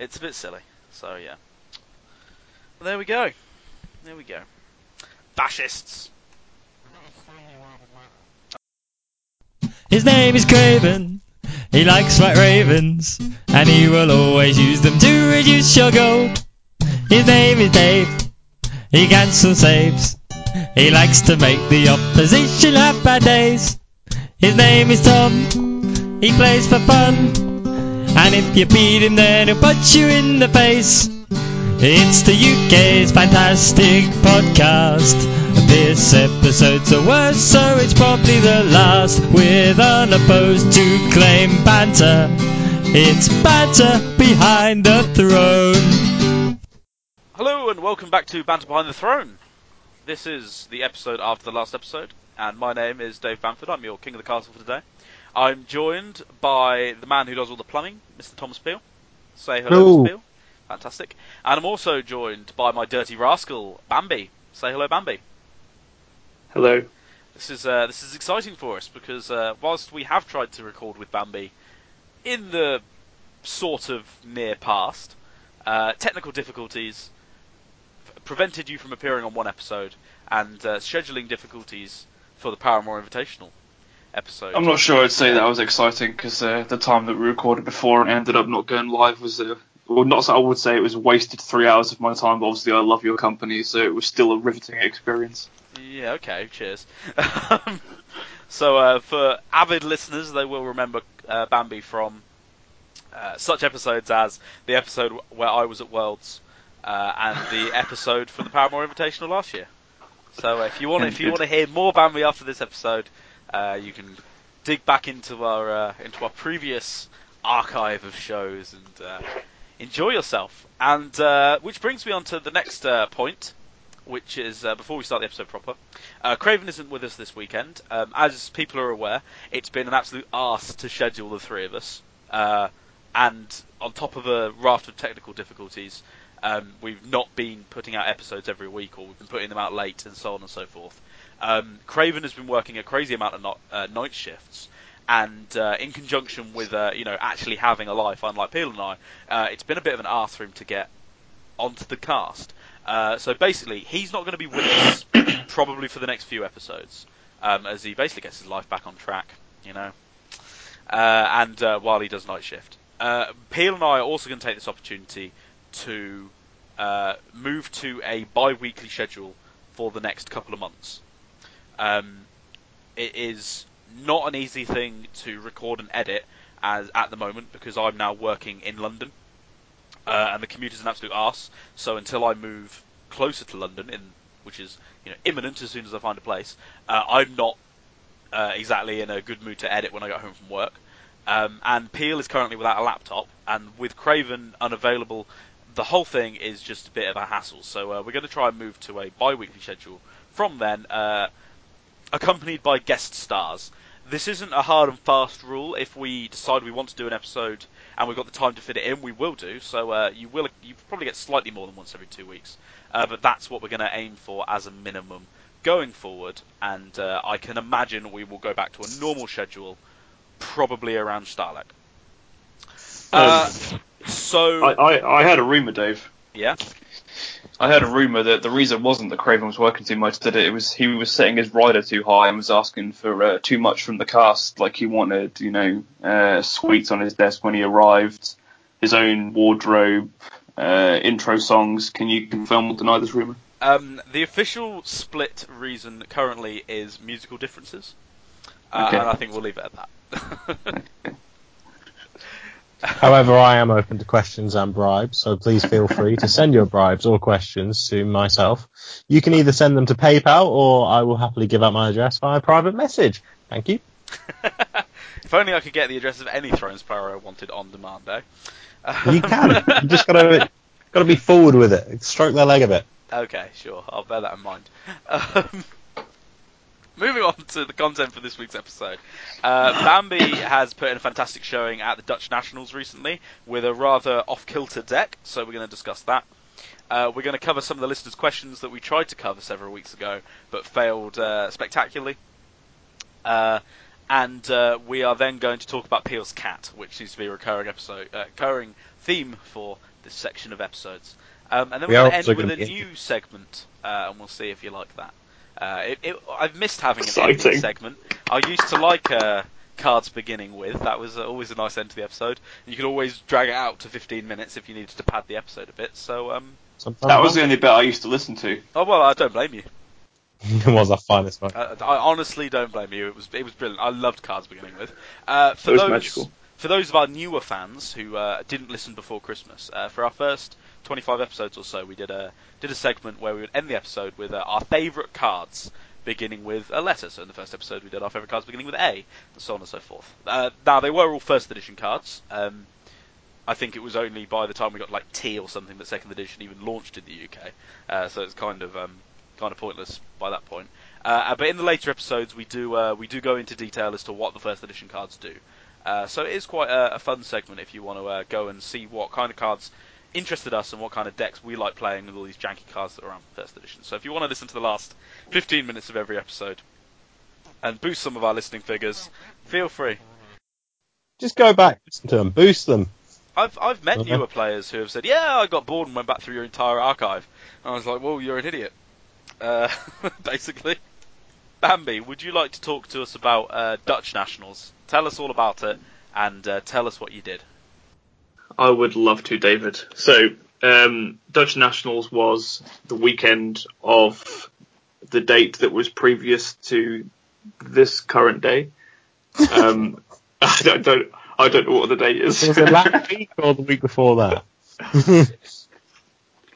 It's a bit silly. So, yeah. There we go. There we go. Fascists! His name is Craven. He likes white ravens, and he will always use them to reduce your gold. His name is Dave. He cancels saves. He likes to make the opposition have bad days. His name is Tom. He plays for fun, and if you beat him then he'll punch you in the face. It's the UK's fantastic podcast. This episode's the worst, so it's probably the last. With unopposed to claim banter, it's Banter Behind the Throne. Hello and welcome back to Banter Behind the Throne. This is the episode after the last episode, and my name is Dave Bamford. I'm your King of the Castle for today. I'm joined by the man who does all the plumbing, Mr. Thomas Peel. Say hello, hello. Mr. Peel. Fantastic. And I'm also joined by my dirty rascal, Bambi. Say hello, Bambi. Hello. This is exciting for us because whilst we have tried to record with Bambi in the sort of near past, technical difficulties prevented you from appearing on one episode, and scheduling difficulties for the Paramore Invitational episode. I'm not sure I'd say that was exciting because the time that we recorded before and ended up not going live was well, not so I would say it was wasted 3 hours of my time, but obviously I love your company, so it was still a riveting experience. Yeah, okay, cheers. So for avid listeners, they will remember Bambi from such episodes as the episode where I was at Worlds and the episode from the Paramore Invitational last year. So if you want to hear more Bambi after this episode, you can dig back into our previous archive of shows and enjoy yourself. And which brings me on to the next point, which is, before we start the episode proper, Craven isn't with us this weekend. As people are aware, it's been an absolute arse to schedule the three of us. And on top of a raft of technical difficulties, we've not been putting out episodes every week, or we've been putting them out late, and so on and so forth. Craven has been working a crazy amount of night shifts, and in conjunction with actually having a life, unlike Peel and I, it's been a bit of an arse for him to get onto the cast. So basically, he's not going to be with us probably for the next few episodes, as he basically gets his life back on track, and while he does night shift. Peel and I are also going to take this opportunity to move to a bi-weekly schedule for the next couple of months. It is not an easy thing to record and edit at the moment because I'm now working in London. And the commute is an absolute arse, so until I move closer to London, which is imminent as soon as I find a place, I'm not exactly in a good mood to edit when I get home from work. And Peel is currently without a laptop, and with Craven unavailable, the whole thing is just a bit of a hassle. So we're going to try and move to a bi-weekly schedule from then, accompanied by guest stars. This isn't a hard and fast rule. If we decide we want to do an episode and we've got the time to fit it in, we will do. So you probably get slightly more than once every 2 weeks. But that's what we're going to aim for as a minimum going forward. And I can imagine we will go back to a normal schedule, probably around Starlek. I had a rumour, Dave. Yeah? I heard a rumour that the reason wasn't that Craven was working too much, that it was he was setting his rider too high and was asking for too much from the cast. Like he wanted, sweets on his desk when he arrived, his own wardrobe, intro songs. Can you confirm or deny this rumour? The official split reason currently is musical differences, okay. And I think we'll leave it at that. However, I am open to questions and bribes, so please feel free to send your bribes or questions to myself. You can either send them to PayPal, or I will happily give out my address via private message. Thank you. If only I could get the address of any Thrones player I wanted on demand, though. You can. You just got to be forward with it. Stroke their leg a bit. Okay, sure. I'll bear that in mind. Moving on to the content for this week's episode. Bambi has put in a fantastic showing at the Dutch Nationals recently with a rather off-kilter deck, so we're going to discuss that. We're going to cover some of the listeners' questions that we tried to cover several weeks ago, but failed spectacularly. And we are then going to talk about Peel's cat, which seems to be a recurring theme for this section of episodes. And then we're going to end with a new segment, and we'll see if you like that. I've missed having an ending segment. I used to like cards beginning with. That was always a nice end to the episode. And you could always drag it out to 15 minutes if you needed to pad the episode a bit. So that was the only bit I used to listen to. Oh, well, I don't blame you. It was a finest one. I honestly don't blame you. It was brilliant. I loved cards beginning with. For those of our newer fans who didn't listen before Christmas, for our first 25 episodes or so, we did a segment where we would end the episode with our favourite cards beginning with a letter. So in the first episode, we did our favourite cards beginning with A, and so on and so forth. Now they were all first edition cards. I think it was only by the time we got like T or something that second edition even launched in the UK. So it's kind of pointless by that point. But in the later episodes, we do go into detail as to what the first edition cards do. So it is quite a fun segment if you want to go and see what kind of cards interested us and what kind of decks we like playing with all these janky cards that are around first edition. So if you want to listen to the last 15 minutes of every episode and boost some of our listening figures, feel free. Just go back, listen to them, boost them. I've met newer players who have said, yeah, I got bored and went back through your entire archive. And I was like, well, you're an idiot. Basically. Bambi, would you like to talk to us about Dutch Nationals? Tell us all about it, and tell us what you did. I would love to, David. So, Dutch Nationals was the weekend of the date that was previous to this current day. I don't know what the date is. Was it last week or the week before that?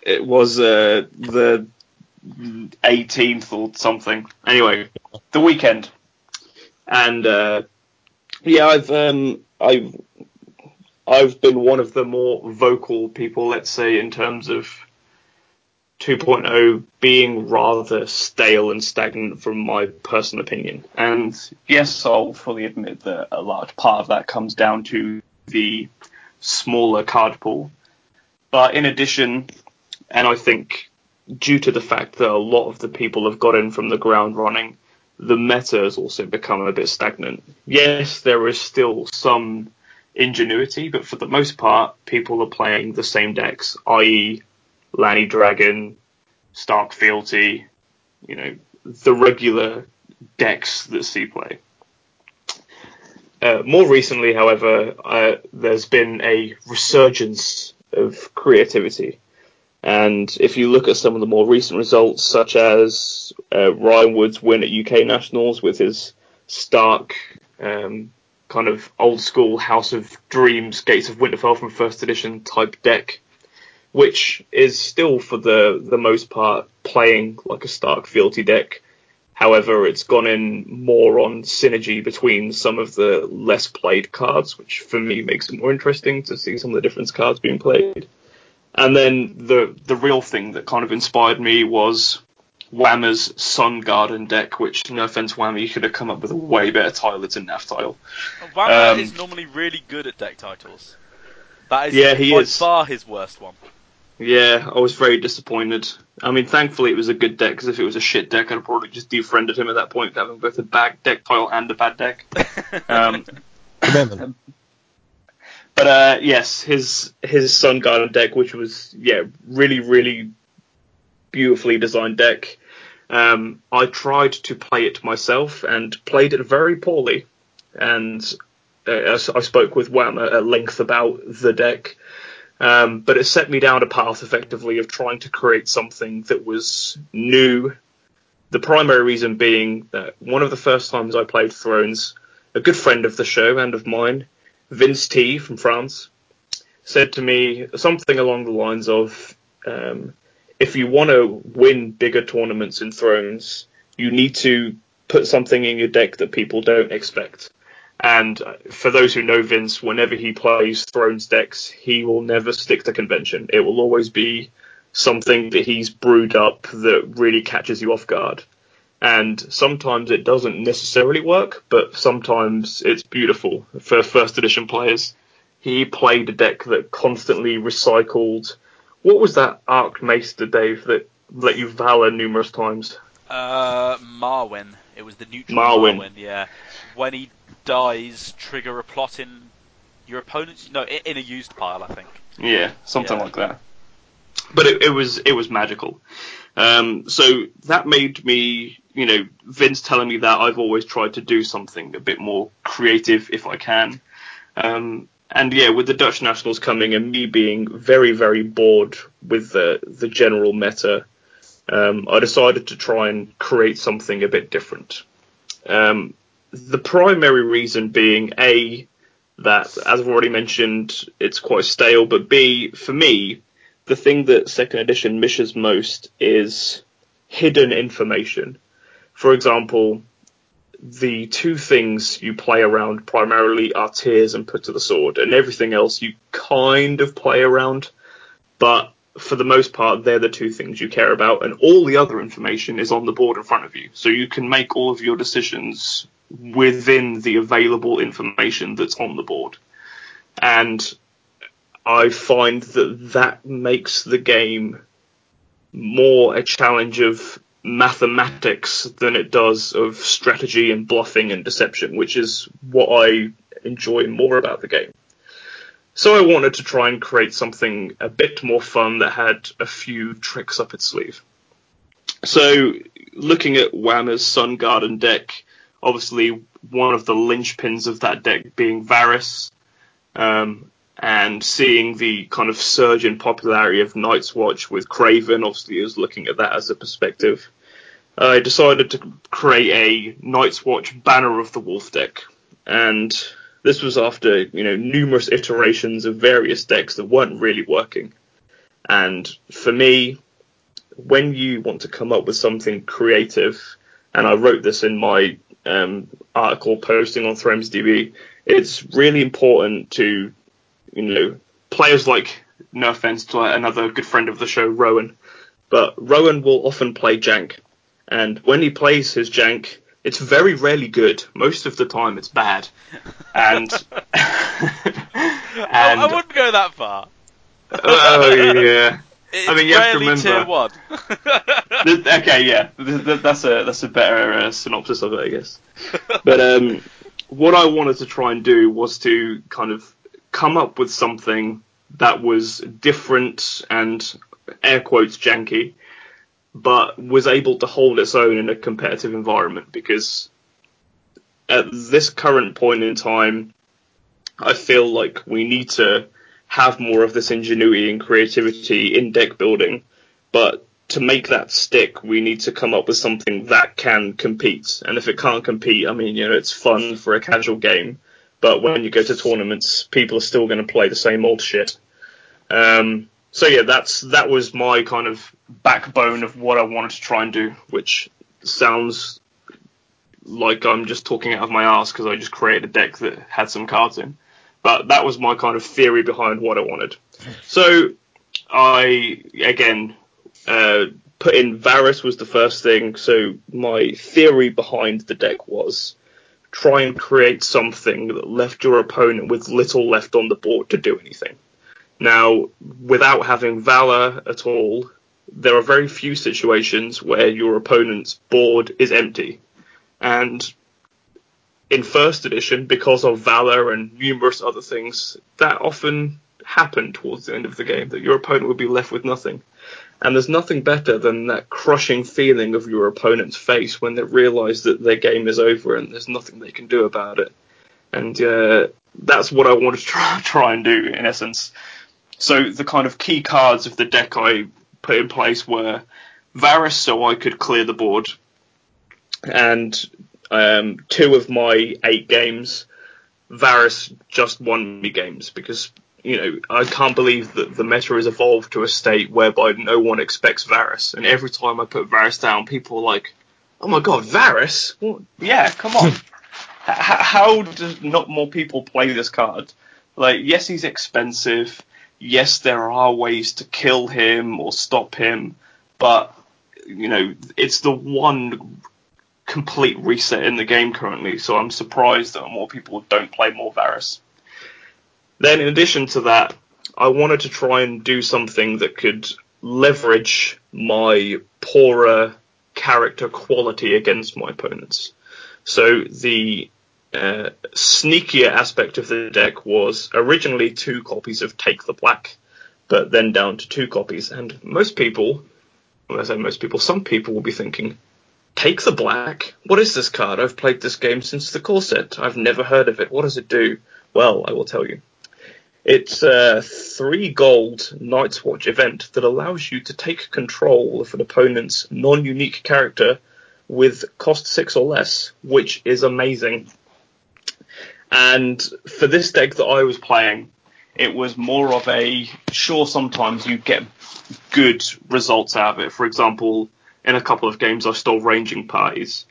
It was the 18th or something. Anyway, the weekend. And I've been one of the more vocal people, let's say, in terms of 2.0 being rather stale and stagnant from my personal opinion. And yes, I'll fully admit that a large part of that comes down to the smaller card pool. But in addition, and I think due to the fact that a lot of the people have got in from the ground running, the meta has also become a bit stagnant. Yes, there is still some ingenuity, but for the most part, people are playing the same decks, i.e. Lanny Dragon, Stark Fealty, you know, the regular decks that see play. More recently, however, there's been a resurgence of creativity. And if you look at some of the more recent results, such as Ryan Wood's win at UK Nationals with his Stark kind of old-school House of Dreams, Gates of Winterfell from First Edition type deck, which is still, for the most part, playing like a Stark Fealty deck. However, it's gone in more on synergy between some of the less played cards, which for me makes it more interesting to see some of the different cards being played. And then the real thing that kind of inspired me was Whammer's Sun Garden deck, which, no offence, Whammer, you could have come up with a way better title than NAF title. Whammer is normally really good at deck titles. That is, yeah, by far his worst one. Yeah, I was very disappointed. I mean, thankfully it was a good deck, because if it was a shit deck, I'd have probably just defriended him at that point, having both a bad deck title and a bad deck. Remember. But yes, his Sun Garden deck, which was really, really beautifully designed deck. I tried to play it myself and played it very poorly. And I spoke with Whammer at length about the deck, but it set me down a path effectively of trying to create something that was new. The primary reason being that one of the first times I played Thrones, a good friend of the show and of mine, Vince T from France, said to me something along the lines of, if you want to win bigger tournaments in Thrones, you need to put something in your deck that people don't expect. And for those who know Vince, whenever he plays Thrones decks, he will never stick to convention. It will always be something that he's brewed up that really catches you off guard. And sometimes it doesn't necessarily work, but sometimes it's beautiful. For first edition players, he played a deck that constantly recycled. What was that Archmaester, Dave, that let you Valor numerous times? Marwyn. It was the neutral Marwyn. When he dies trigger a plot in your opponent's... No, in a used pile, I think. Yeah, something like that. But it was magical. So that made me, Vince telling me that I've always tried to do something a bit more creative if I can. And yeah, with the Dutch Nationals coming and me being very, very bored with the general meta, I decided to try and create something a bit different. The primary reason being, A, that, as I've already mentioned, it's quite stale, but B, for me, the thing that second edition misses most is hidden information. For example, the two things you play around primarily are tears and put to the sword, and everything else you kind of play around, but for the most part, they're the two things you care about, and all the other information is on the board in front of you. So you can make all of your decisions within the available information that's on the board. And I find that makes the game more a challenge of mathematics than it does of strategy and bluffing and deception, which is what I enjoy more about the game. So I wanted to try and create something a bit more fun that had a few tricks up its sleeve. So looking at Whammer's Sun Garden deck, obviously one of the linchpins of that deck being Varys, and seeing the kind of surge in popularity of Night's Watch with Craven, obviously I was looking at that as a perspective. I decided to create a Night's Watch Banner of the Wolf deck, and this was after, numerous iterations of various decks that weren't really working. And for me, when you want to come up with something creative, and I wrote this in my article posting on ThronesDB, it's really important to, players like, no offense to another good friend of the show, Rowan, but Rowan will often play jank. And when he plays his jank, it's very rarely good. Most of the time, it's bad. And I wouldn't go that far. Oh yeah. It's you have to remember. Tier one. Okay, yeah, that's a better synopsis of it, I guess. But what I wanted to try and do was to kind of come up with something that was different and air quotes janky, but was able to hold its own in a competitive environment, because at this current point in time, I feel like we need to have more of this ingenuity and creativity in deck building, but to make that stick, we need to come up with something that can compete. And if it can't compete, it's fun for a casual game, but when you go to tournaments, people are still going to play the same old shit. So yeah, that was my kind of backbone of what I wanted to try and do, which sounds like I'm just talking out of my ass because I just created a deck that had some cards in. But that was my kind of theory behind what I wanted. So I, again, put in Varys was the first thing. So my theory behind the deck was try and create something that left your opponent with little left on the board to do anything. Now, without having Valor at all, there are very few situations where your opponent's board is empty. And in First Edition, because of Valor and numerous other things, that often happened towards the end of the game, that your opponent would be left with nothing. And there's nothing better than that crushing feeling of your opponent's face when they realise that their game is over and there's nothing they can do about it. And that's what I wanted to try and do, in essence. So the kind of key cards of the deck I put in place were Varys, so I could clear the board, and 2 of my 8 games, Varys just won me games, because I can't believe that the meta has evolved to a state whereby no one expects Varys, and every time I put Varys down, people are like, "Oh my god, Varys? What? Yeah, come on." How does not more people play this card? Like, yes, he's expensive. Yes, there are ways to kill him or stop him, but, it's the one complete reset in the game currently, so I'm surprised that more people don't play more Varys. Then, in addition to that, I wanted to try and do something that could leverage my poorer character quality against my opponents. So the sneakier aspect of the deck was originally 2 copies of Take the Black, but then down to 2 copies. And most people, when I say most people, some people will be thinking, Take the Black? What is this card? I've played this game since the core set. I've never heard of it. What does it do? Well, I will tell you. It's a 3 gold Night's Watch event that allows you to take control of an opponent's non-unique character with cost 6 or less, which is amazing. And for this deck that I was playing, it was more of a, sure, sometimes you get good results out of it. For example, in a couple of games, I stole ranging parties.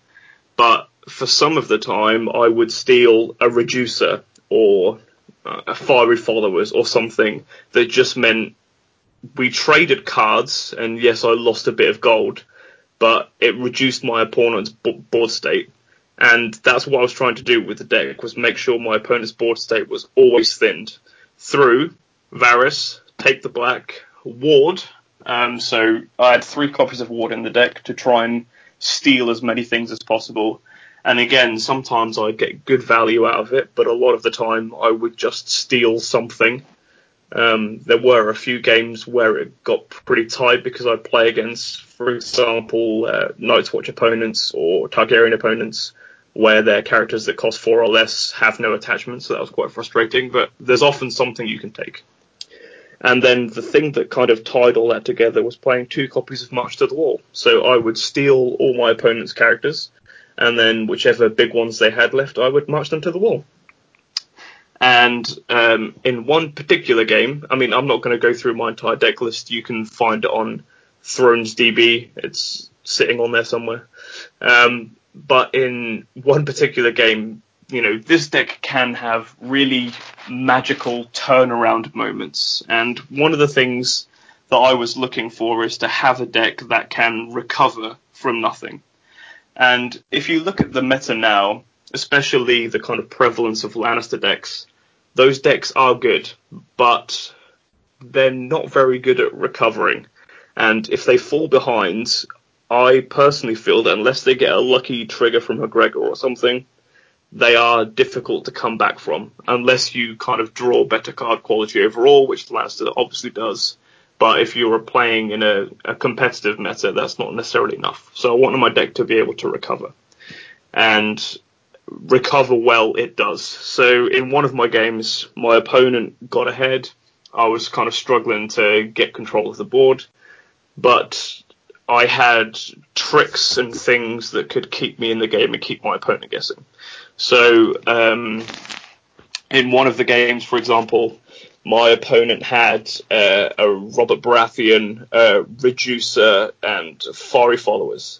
But for some of the time, I would steal a reducer or a fiery followers or something that just meant we traded cards, and yes, I lost a bit of gold, but it reduced my opponent's board state. And that's what I was trying to do with the deck, was make sure my opponent's board state was always thinned through Varys, Take the Black, Ward. So I had 3 copies of Ward in the deck to try and steal as many things as possible. And again, sometimes I get good value out of it, but a lot of the time I would just steal something. There were a few games where it got pretty tight because I'd play against, for example, Night's Watch opponents or Targaryen opponents, where their characters that cost 4 or less have no attachments, so that was quite frustrating, but there's often something you can take. And then the thing that kind of tied all that together was playing 2 copies of March to the Wall. So I would steal all my opponent's characters, and then whichever big ones they had left, I would march them to the wall. And in one particular game, I mean, I'm not going to go through my entire deck list. You can find it on ThronesDB. It's sitting on there somewhere. But in one particular game, you know, this deck can have really magical turnaround moments. And one of the things that I was looking for is to have a deck that can recover from nothing. And if you look at the meta now, especially the kind of prevalence of Lannister decks, those decks are good, but they're not very good at recovering. And if they fall behind, I personally feel that unless they get a lucky trigger from McGregor or something, they are difficult to come back from, unless you kind of draw better card quality overall, which Lannister obviously does. But if you were playing in a competitive meta, that's not necessarily enough. So I wanted my deck to be able to recover. And recover well, it does. So in one of my games, my opponent got ahead. I was kind of struggling to get control of the board. But I had tricks and things that could keep me in the game and keep my opponent guessing. So in one of the games, for example, my opponent had a Robert Baratheon reducer and fiery followers,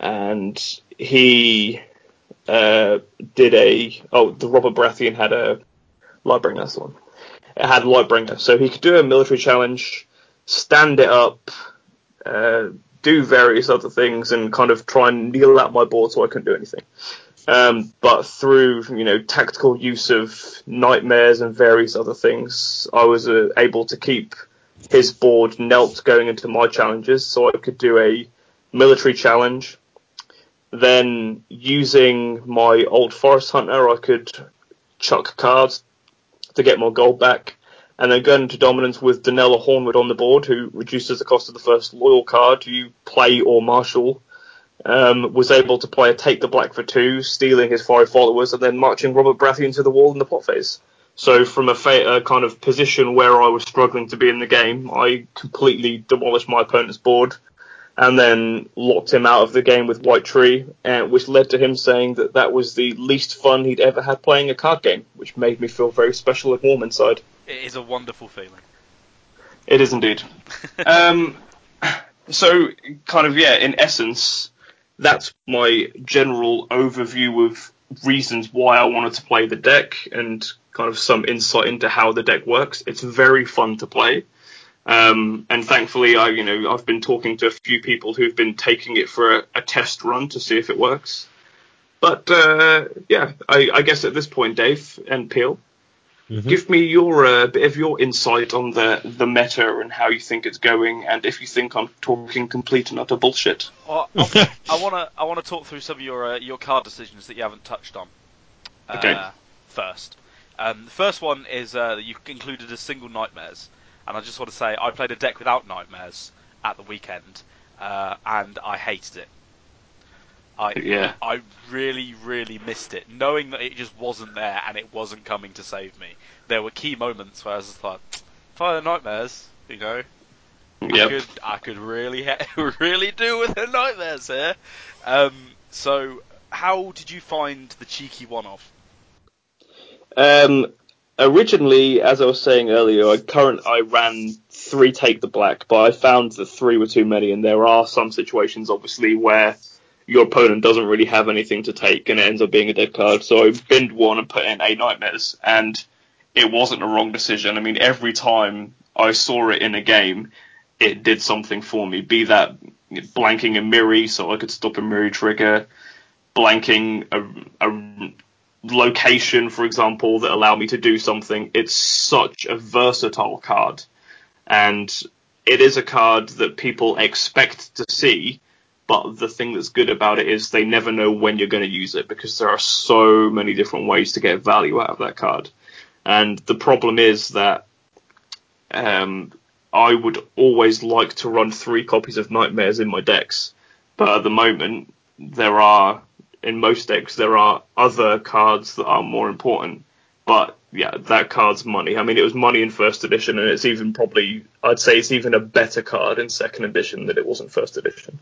and he did a... Oh, the Robert Baratheon had a Lightbringer, that's the one. It had Lightbringer, so he could do a military challenge, stand it up, do various other things, and kind of try and kneel out my board so I couldn't do anything. But through, you know, tactical use of Nightmares and various other things, I was able to keep his board knelt going into my challenges, so I could do a military challenge. Then, using my Old Forest Hunter, I could chuck cards to get more gold back, and then going into dominance with Donella Hornwood on the board, who reduces the cost of the first loyal card you play or marshal. Was able to play a Take the Black for 2, stealing his 5 followers, and then marching Robert Baratheon to the wall in the plot phase. So from a kind of position where I was struggling to be in the game, I completely demolished my opponent's board, and then locked him out of the game with White Tree, which led to him saying that that was the least fun he'd ever had playing a card game, which made me feel very special and warm inside. It is a wonderful feeling. It is indeed. So, kind of, yeah, in essence, that's my general overview of reasons why I wanted to play the deck and kind of some insight into how the deck works. It's very fun to play. And thankfully, I've been talking to a few people who've been taking it for a test run to see if it works. But, I guess at this point, Dave and Peel, give me your bit of your insight on the meta and how you think it's going, and if you think I'm talking complete and utter bullshit. I want to talk through some of your card decisions that you haven't touched on. Okay. First. The first one is that you included a single Nightmares, and I just want to say I played a deck without Nightmares at the weekend, and I hated it. I really, really missed it, knowing that it just wasn't there and it wasn't coming to save me. There were key moments where I was just like, fire the Nightmares, you know. Yep. I could really do with the Nightmares here. So, how did you find the cheeky one-off? Originally, as I was saying earlier, I ran 3 Take the Black, but I found that 3 were too many, and there are some situations, obviously, where your opponent doesn't really have anything to take, and it ends up being a dead card. So I binned 1 and put in 8 Nightmares, and it wasn't a wrong decision. I mean, every time I saw it in a game, it did something for me. Be that blanking a Mirri, so I could stop a Mirri trigger, blanking a location, for example, that allowed me to do something. It's such a versatile card, and it is a card that people expect to see, but the thing that's good about it is they never know when you're going to use it, because there are so many different ways to get value out of that card. And the problem is that I would always like to run 3 copies of Nightmares in my decks, but at the moment in most decks, there are other cards that are more important. But yeah, that card's money. I mean, it was money in first edition, and it's even probably, I'd say it's even a better card in second edition than it was in first edition.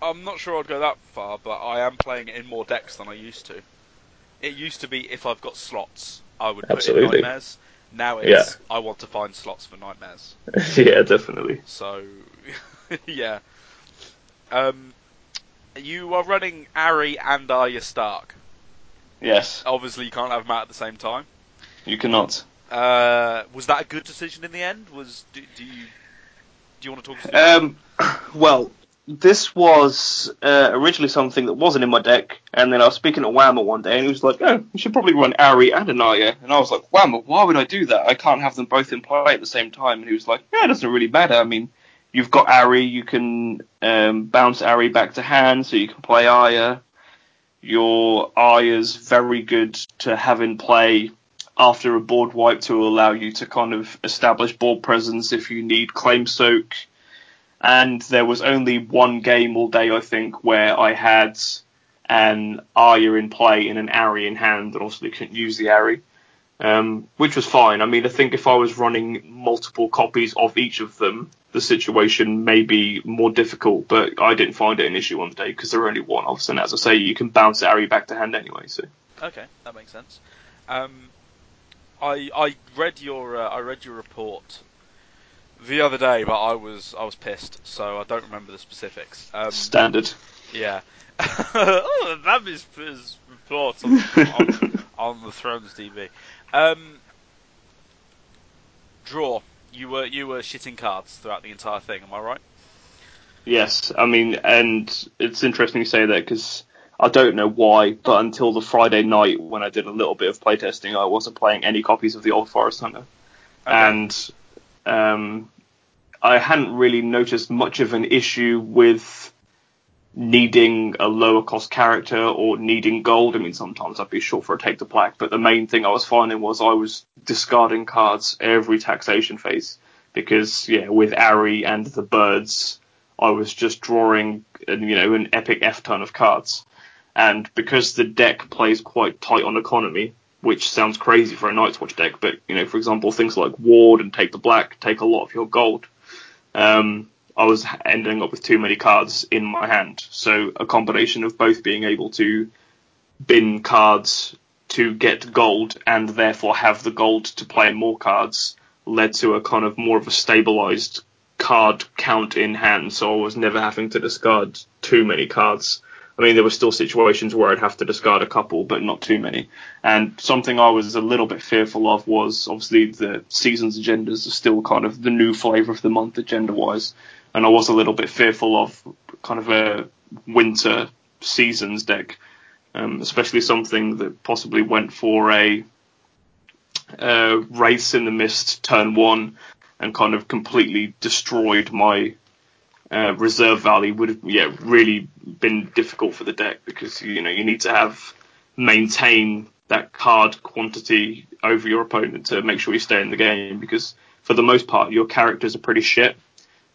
I'm not sure I'd go that far, but I am playing it in more decks than I used to. It used to be, if I've got slots, I would put in Nightmares. Now it's, I want to find slots for Nightmares. Yeah, definitely. So, yeah. You are running Arya and Arya Stark. Yes. Obviously, you can't have them out at the same time. You cannot. Was that a good decision in the end? Do you want to talk to well, this was originally something that wasn't in my deck, and then I was speaking to Whammer one day, and he was like, oh, you should probably run Arya and an Aya. And I was like, Whammer, why would I do that? I can't have them both in play at the same time. And he was like, yeah, it doesn't really matter. I mean, you've got Arya, you can bounce Arya back to hand, so you can play Aya. Your Aya's very good to have in play after a board wipe to allow you to kind of establish board presence if you need claim soak. And there was only one game all day, I think, where I had an Arya in play and an Arya in hand, and obviously couldn't use the Arya. Which was fine. I mean, I think if I was running multiple copies of each of them, the situation may be more difficult, but I didn't find it an issue on the day because there were only one-offs, and as I say, you can bounce Arya back to hand anyway. So okay, that makes sense. I read your report the other day, but I was pissed, so I don't remember the specifics. Standard. Yeah. Oh, that is his report on the ThronesDB. Draw. You were shitting cards throughout the entire thing. Am I right? Yes. I mean, and it's interesting you say that because I don't know why, but until the Friday night when I did a little bit of playtesting, I wasn't playing any copies of the Old Forest Hunter, and I hadn't really noticed much of an issue with needing a lower cost character or needing gold. I mean, sometimes I'd be short for a Take the Black, but the main thing I was finding was I was discarding cards every taxation phase because, yeah, with Arya and the birds, I was just drawing, you know, an epic F-ton of cards. And because the deck plays quite tight on economy, which sounds crazy for a Night's Watch deck, but, you know, for example, things like Ward and Take the Black take a lot of your gold. I was ending up with too many cards in my hand. So a combination of both being able to bin cards to get gold and therefore have the gold to play more cards led to a kind of more of a stabilised card count in hand. So I was never having to discard too many cards. I mean, there were still situations where I'd have to discard a couple, but not too many. And something I was a little bit fearful of was obviously the season's agendas are still kind of the new flavour of the month agenda-wise. And I was a little bit fearful of kind of a winter seasons deck, especially something that possibly went for a Wraiths in the Mist turn 1 and kind of completely destroyed my reserve value. Would have really been difficult for the deck because, you know, you need to maintain that card quantity over your opponent to make sure you stay in the game, because for the most part your characters are pretty shit,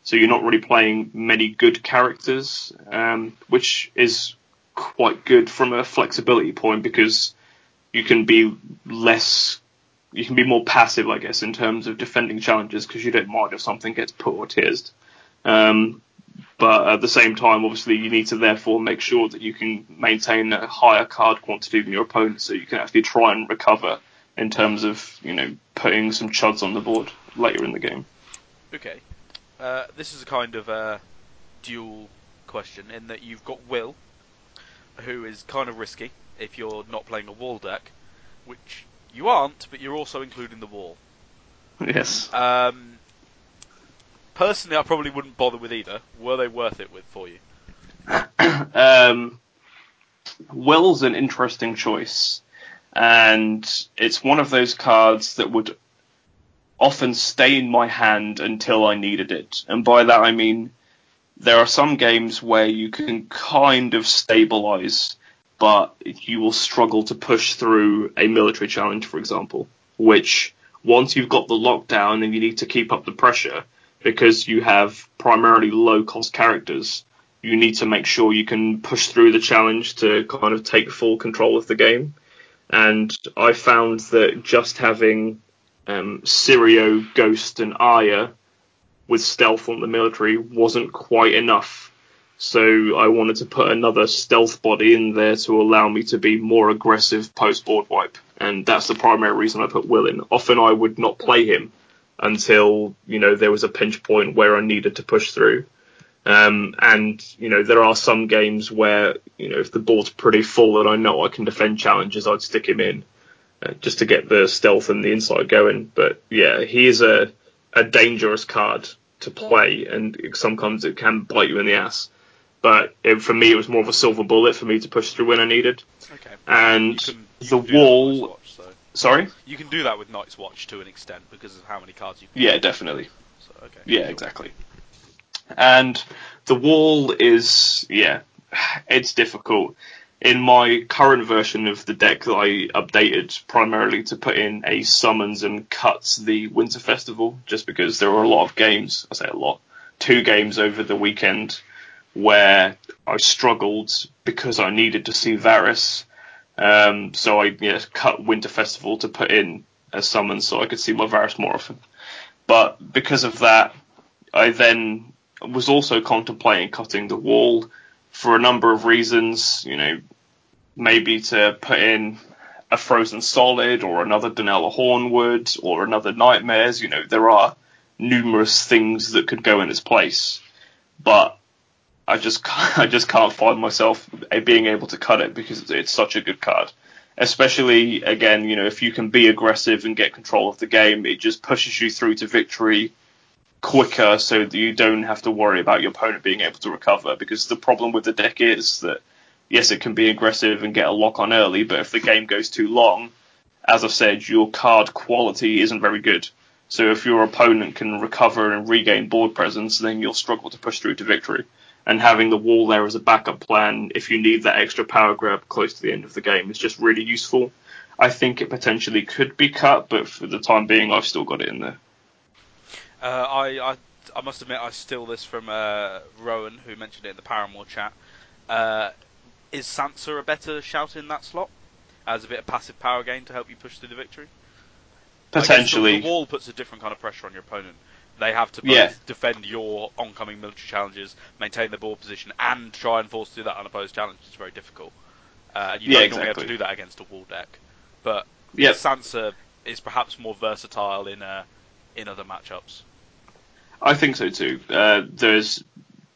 so you're not really playing many good characters, which is quite good from a flexibility point, because you can be less, you can be more passive, I guess, in terms of defending challenges, because you don't mind if something gets put or tiered. But at the same time, obviously, you need to therefore make sure that you can maintain a higher card quantity than your opponent, so you can actually try and recover in terms of, you know, putting some chuds on the board later in the game. Okay. This is a kind of dual question, in that you've got Will, who is kind of risky if you're not playing a wall deck, which you aren't, but you're also including the wall. Yes. Personally, I probably wouldn't bother with either. Were they worth it with for you? Will's an interesting choice, and it's one of those cards that would often stay in my hand until I needed it. And by that I mean there are some games where you can kind of stabilise, but you will struggle to push through a military challenge, for example, which once you've got the lockdown and you need to keep up the pressure, because you have primarily low-cost characters, you need to make sure you can push through the challenge to kind of take full control of the game. And I found that just having Sirio, Ghost, and Aya with stealth on the military wasn't quite enough. So I wanted to put another stealth body in there to allow me to be more aggressive post-board wipe. And that's the primary reason I put Will in. Often I would not play him until, you know, there was a pinch point where I needed to push through. And, you know, there are some games where, you know, if the board's pretty full and I know I can defend challenges, I'd stick him in just to get the stealth and the insight going. But, yeah, he is a dangerous card to play, and sometimes it can bite you in the ass. But for me, it was more of a silver bullet for me to push through when I needed. Okay. And the wall... Sorry? You can do that with Night's Watch to an extent because of how many cards you can get. Yeah, definitely. So, okay. Yeah, exactly. And the wall is, yeah, it's difficult. In my current version of the deck that I updated primarily to put in a summons and cuts the Winter Festival, just because there were a lot of games, I say a lot, 2 games over the weekend where I struggled because I needed to see Varys. So I cut Winter Festival to put in a summon so I could see my Varys more often. But because of that, I then was also contemplating cutting the wall for a number of reasons, you know, maybe to put in a Frozen Solid or another Donella Hornwood or another Nightmares. You know, there are numerous things that could go in its place, but I just can't find myself being able to cut it because it's such a good card. Especially, again, you know, if you can be aggressive and get control of the game, it just pushes you through to victory quicker so that you don't have to worry about your opponent being able to recover. Because the problem with the deck is that, yes, it can be aggressive and get a lock on early, but if the game goes too long, as I've said, your card quality isn't very good. So if your opponent can recover and regain board presence, then you'll struggle to push through to victory. And having the wall there as a backup plan, if you need that extra power grab close to the end of the game, is just really useful. I think it potentially could be cut, but for the time being, I've still got it in there. I must admit, I steal this from Rowan, who mentioned it in the Paramore chat. Is Sansa a better shout in that slot, as a bit of passive power gain to help you push through the victory? Potentially. The wall puts a different kind of pressure on your opponent. They have to both defend your oncoming military challenges, maintain their board position, and try and force through that unopposed challenge. It's very difficult. You don't normally have to do that against a wall deck. But Sansa is perhaps more versatile in other matchups. I think so too. There's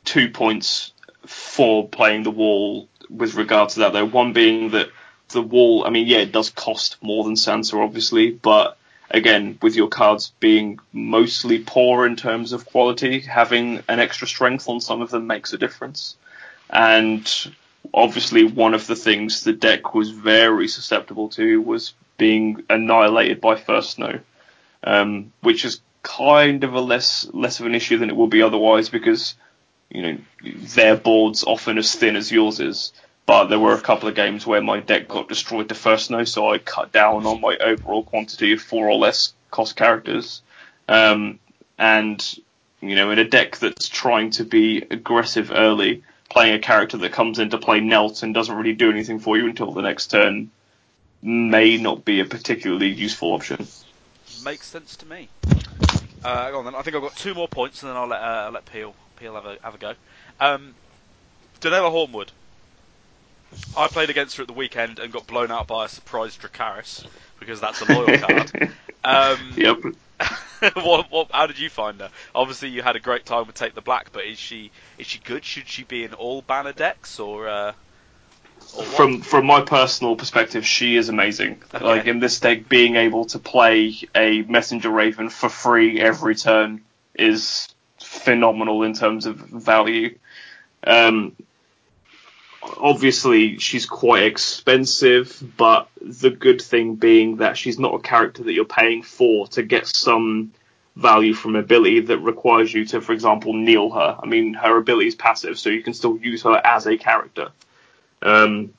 2 points for playing the wall with regard to that, though. One being that the wall, I mean, yeah, it does cost more than Sansa, obviously, but... Again, with your cards being mostly poor in terms of quality, having an extra strength on some of them makes a difference. And obviously one of the things the deck was very susceptible to was being annihilated by First Snow, which is kind of a less of an issue than it will be otherwise because, you know, their board's often as thin as yours is. But there were a couple of games where my deck got destroyed to first snow, so I cut down on my overall quantity of four or less cost characters. And, you know, in a deck that's trying to be aggressive early, playing a character that comes into play knelt and doesn't really do anything for you until the next turn may not be a particularly useful option. Makes sense to me. Go on then. I think I've got two more points, and then I'll let Peel have a go. Donella Hornwood. I played against her at the weekend and got blown out by a surprised Dracarys, because that's a loyal card. Yep. How did you find her? Obviously, you had a great time with Take the Black, but is she good? Should she be in all banner decks or what? From my personal perspective, she is amazing. Okay. Like in this deck, being able to play a Messenger Raven for free every turn is phenomenal in terms of value. Obviously, she's quite expensive, but the good thing being that she's not a character that you're paying for to get some value from ability that requires you to, for example, kneel her. I mean, her ability is passive, so you can still use her as a character. And,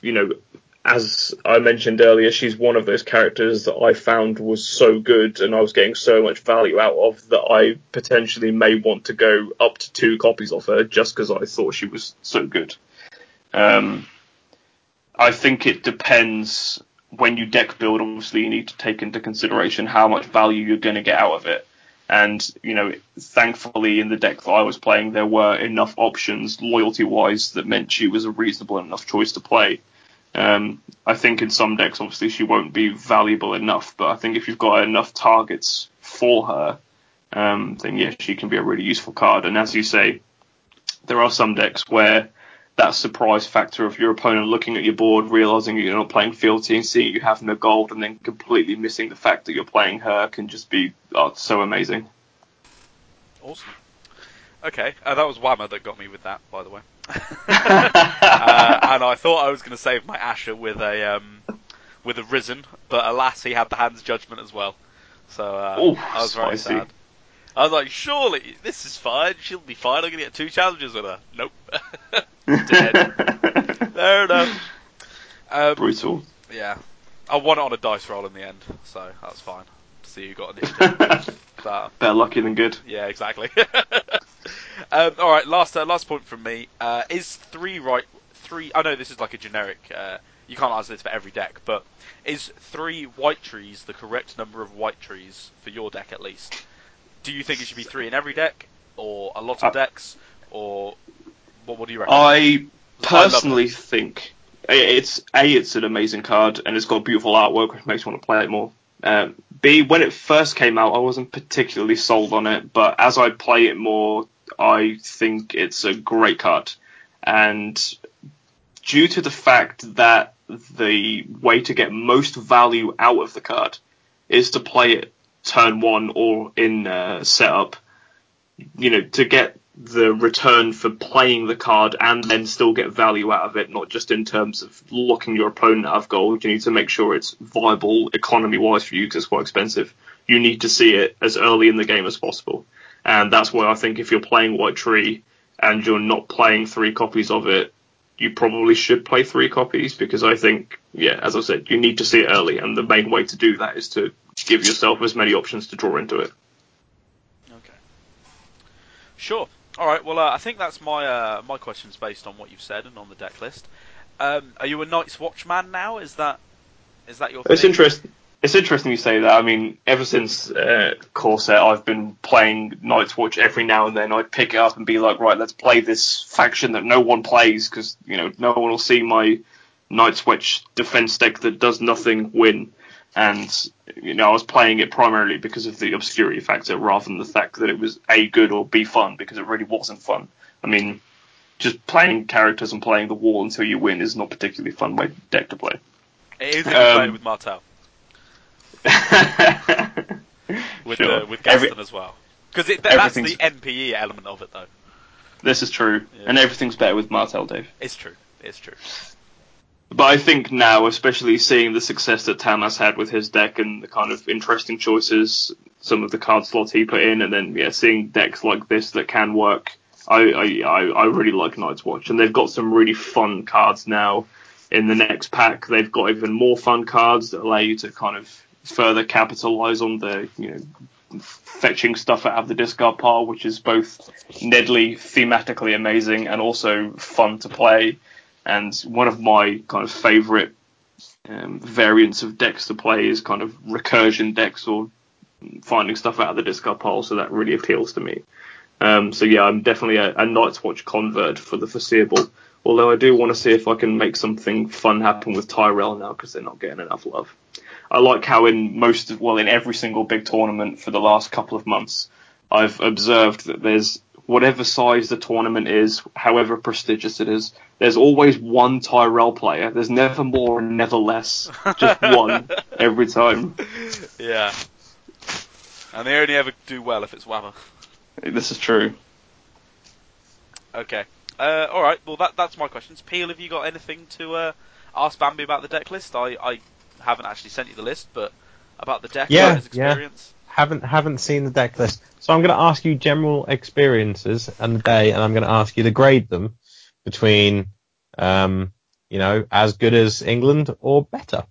you know, as I mentioned earlier, she's one of those characters that I found was so good and I was getting so much value out of that I potentially may want to go up to 2 copies of her just because I thought she was so good. I think it depends when you deck build. Obviously, you need to take into consideration how much value you're going to get out of it. And, you know, thankfully in the deck that I was playing, there were enough options loyalty-wise that meant she was a reasonable enough choice to play. I think in some decks, obviously, she won't be valuable enough, but I think if you've got enough targets for her, then, yeah, she can be a really useful card. And as you say, there are some decks where that surprise factor of your opponent looking at your board, realising you're not playing Fealty and seeing you have no gold and then completely missing the fact that you're playing her can just be so amazing. Awesome. Okay, that was Whammer that got me with that, by the way. And I thought I was going to save my Asher with a Risen, but alas, he had the Hand's Judgment as well. So I was very sad. I was like, surely this is fine. She'll be fine. I'm going to get 2 challenges with her. Nope. Dead. Fair enough. Brutal. Yeah, I won it on a dice roll in the end, so that's fine. To see who got initiative. Better lucky than good. Yeah, exactly. All right, last point from me is 3 right. 3. I know this is like a generic. You can't answer this for every deck, but is 3 white trees the correct number of white trees for your deck at least? Do you think it should be 3 in every deck, or a lot of decks, or what do you reckon? I personally think it's an amazing card and it's got beautiful artwork, which makes you want to play it more. B, when it first came out, I wasn't particularly sold on it, but as I play it more, I think it's a great card. And due to the fact that the way to get most value out of the card is to play it turn 1 or in setup, you know, to get the return for playing the card and then still get value out of it, not just in terms of locking your opponent out of gold. You need to make sure it's viable economy-wise for you because it's quite expensive. You need to see it as early in the game as possible. And that's why I think if you're playing White Tree and you're not playing 3 copies of it, you probably should play 3 copies because I think, yeah, as I said, you need to see it early. And the main way to do that is to give yourself as many options to draw into it. Okay. Sure. All right. Well, I think that's my questions based on what you've said and on the deck list. Are you a Night's Watch man now? Is that your thing? It's interesting you say that. I mean, ever since Corset, I've been playing Night's Watch every now and then. I'd pick it up and be like, right, let's play this faction that no one plays because, you know, no one will see my Night's Watch defense deck that does nothing win. And, you know, I was playing it primarily because of the obscurity factor rather than the fact that it was A, good, or B, fun, because it really wasn't fun. I mean, just playing characters and playing the wall until you win is not particularly fun way deck to play. It is if you play with Martell. With Gaston as well, because that's the NPE element of it though. This is true, yeah. And everything's better with Martell, Dave. It's true. But I think now, especially seeing the success that Tamas had with his deck and the kind of interesting choices, some of the card slots he put in, and then seeing decks like this that can work I really like Night's Watch, and they've got some really fun cards now. In the next pack, they've got even more fun cards that allow you to kind of further capitalize on the, you know, fetching stuff out of the discard pile, which is both Nedley thematically amazing and also fun to play. And one of my kind of favorite variants of decks to play is kind of recursion decks or finding stuff out of the discard pile, so that really appeals to me. So yeah, I'm definitely a Night's Watch convert for the foreseeable, although I do want to see if I can make something fun happen with Tyrell now, because they're not getting enough love. I like how in every single big tournament for the last couple of months, I've observed that there's, whatever size the tournament is, however prestigious it is, there's always one Tyrell player. There's never more and never less. Just one every time. Yeah. And they only ever do well if it's Whammer. This is true. Okay. Alright, well that's my questions. Peel, have you got anything to ask Bambi about the deck list? I haven't actually sent you the list, but about the deck, about his experience. Haven't seen the deck list. So I'm going to ask you general experiences and the day, and I'm going to ask you to grade them between, as good as England or better.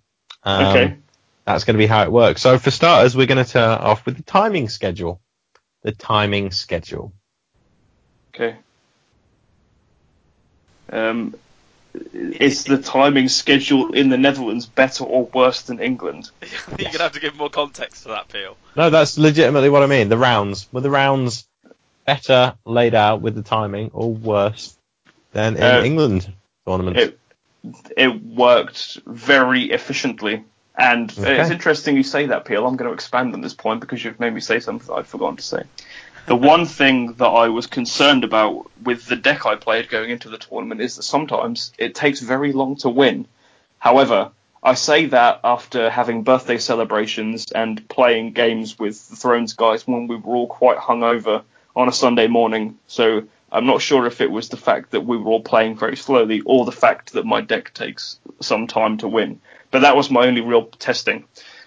Okay. That's going to be how it works. So for starters, we're going to start off with the timing schedule. The timing schedule. Okay. Is the timing schedule in the Netherlands better or worse than England? You're going to have to give more context to that, Peel. No, that's legitimately what I mean. The rounds. Were the rounds better laid out with the timing or worse than in England tournaments? It worked very efficiently. And It's interesting you say that, Peel. I'm going to expand on this point because you've made me say something I'd forgotten to say. The one thing that I was concerned about with the deck I played going into the tournament is that sometimes it takes very long to win. However, I say that after having birthday celebrations and playing games with the Thrones guys when we were all quite hungover on a Sunday morning. So I'm not sure if it was the fact that we were all playing very slowly or the fact that my deck takes some time to win. But that was my only real testing.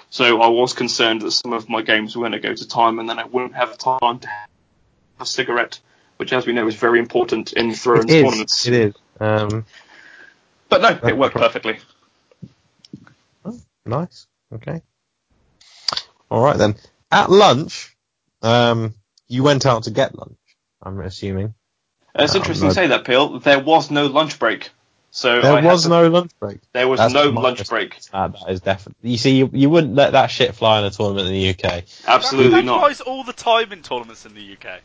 So I was concerned that some of my games were going to go to time and then I wouldn't have time to have a cigarette, which, as we know, is very important in Thrones tournaments. It is. But no, it worked perfectly. Oh, nice. Okay. All right, then. At lunch, you went out to get lunch, I'm assuming. It's interesting to say that, Peel. There was no lunch break. So there was no lunch break. There was no lunch break. That is definitely. You see, you wouldn't let that shit fly in a tournament in the UK. Absolutely not. That flies all the time in tournaments in the UK.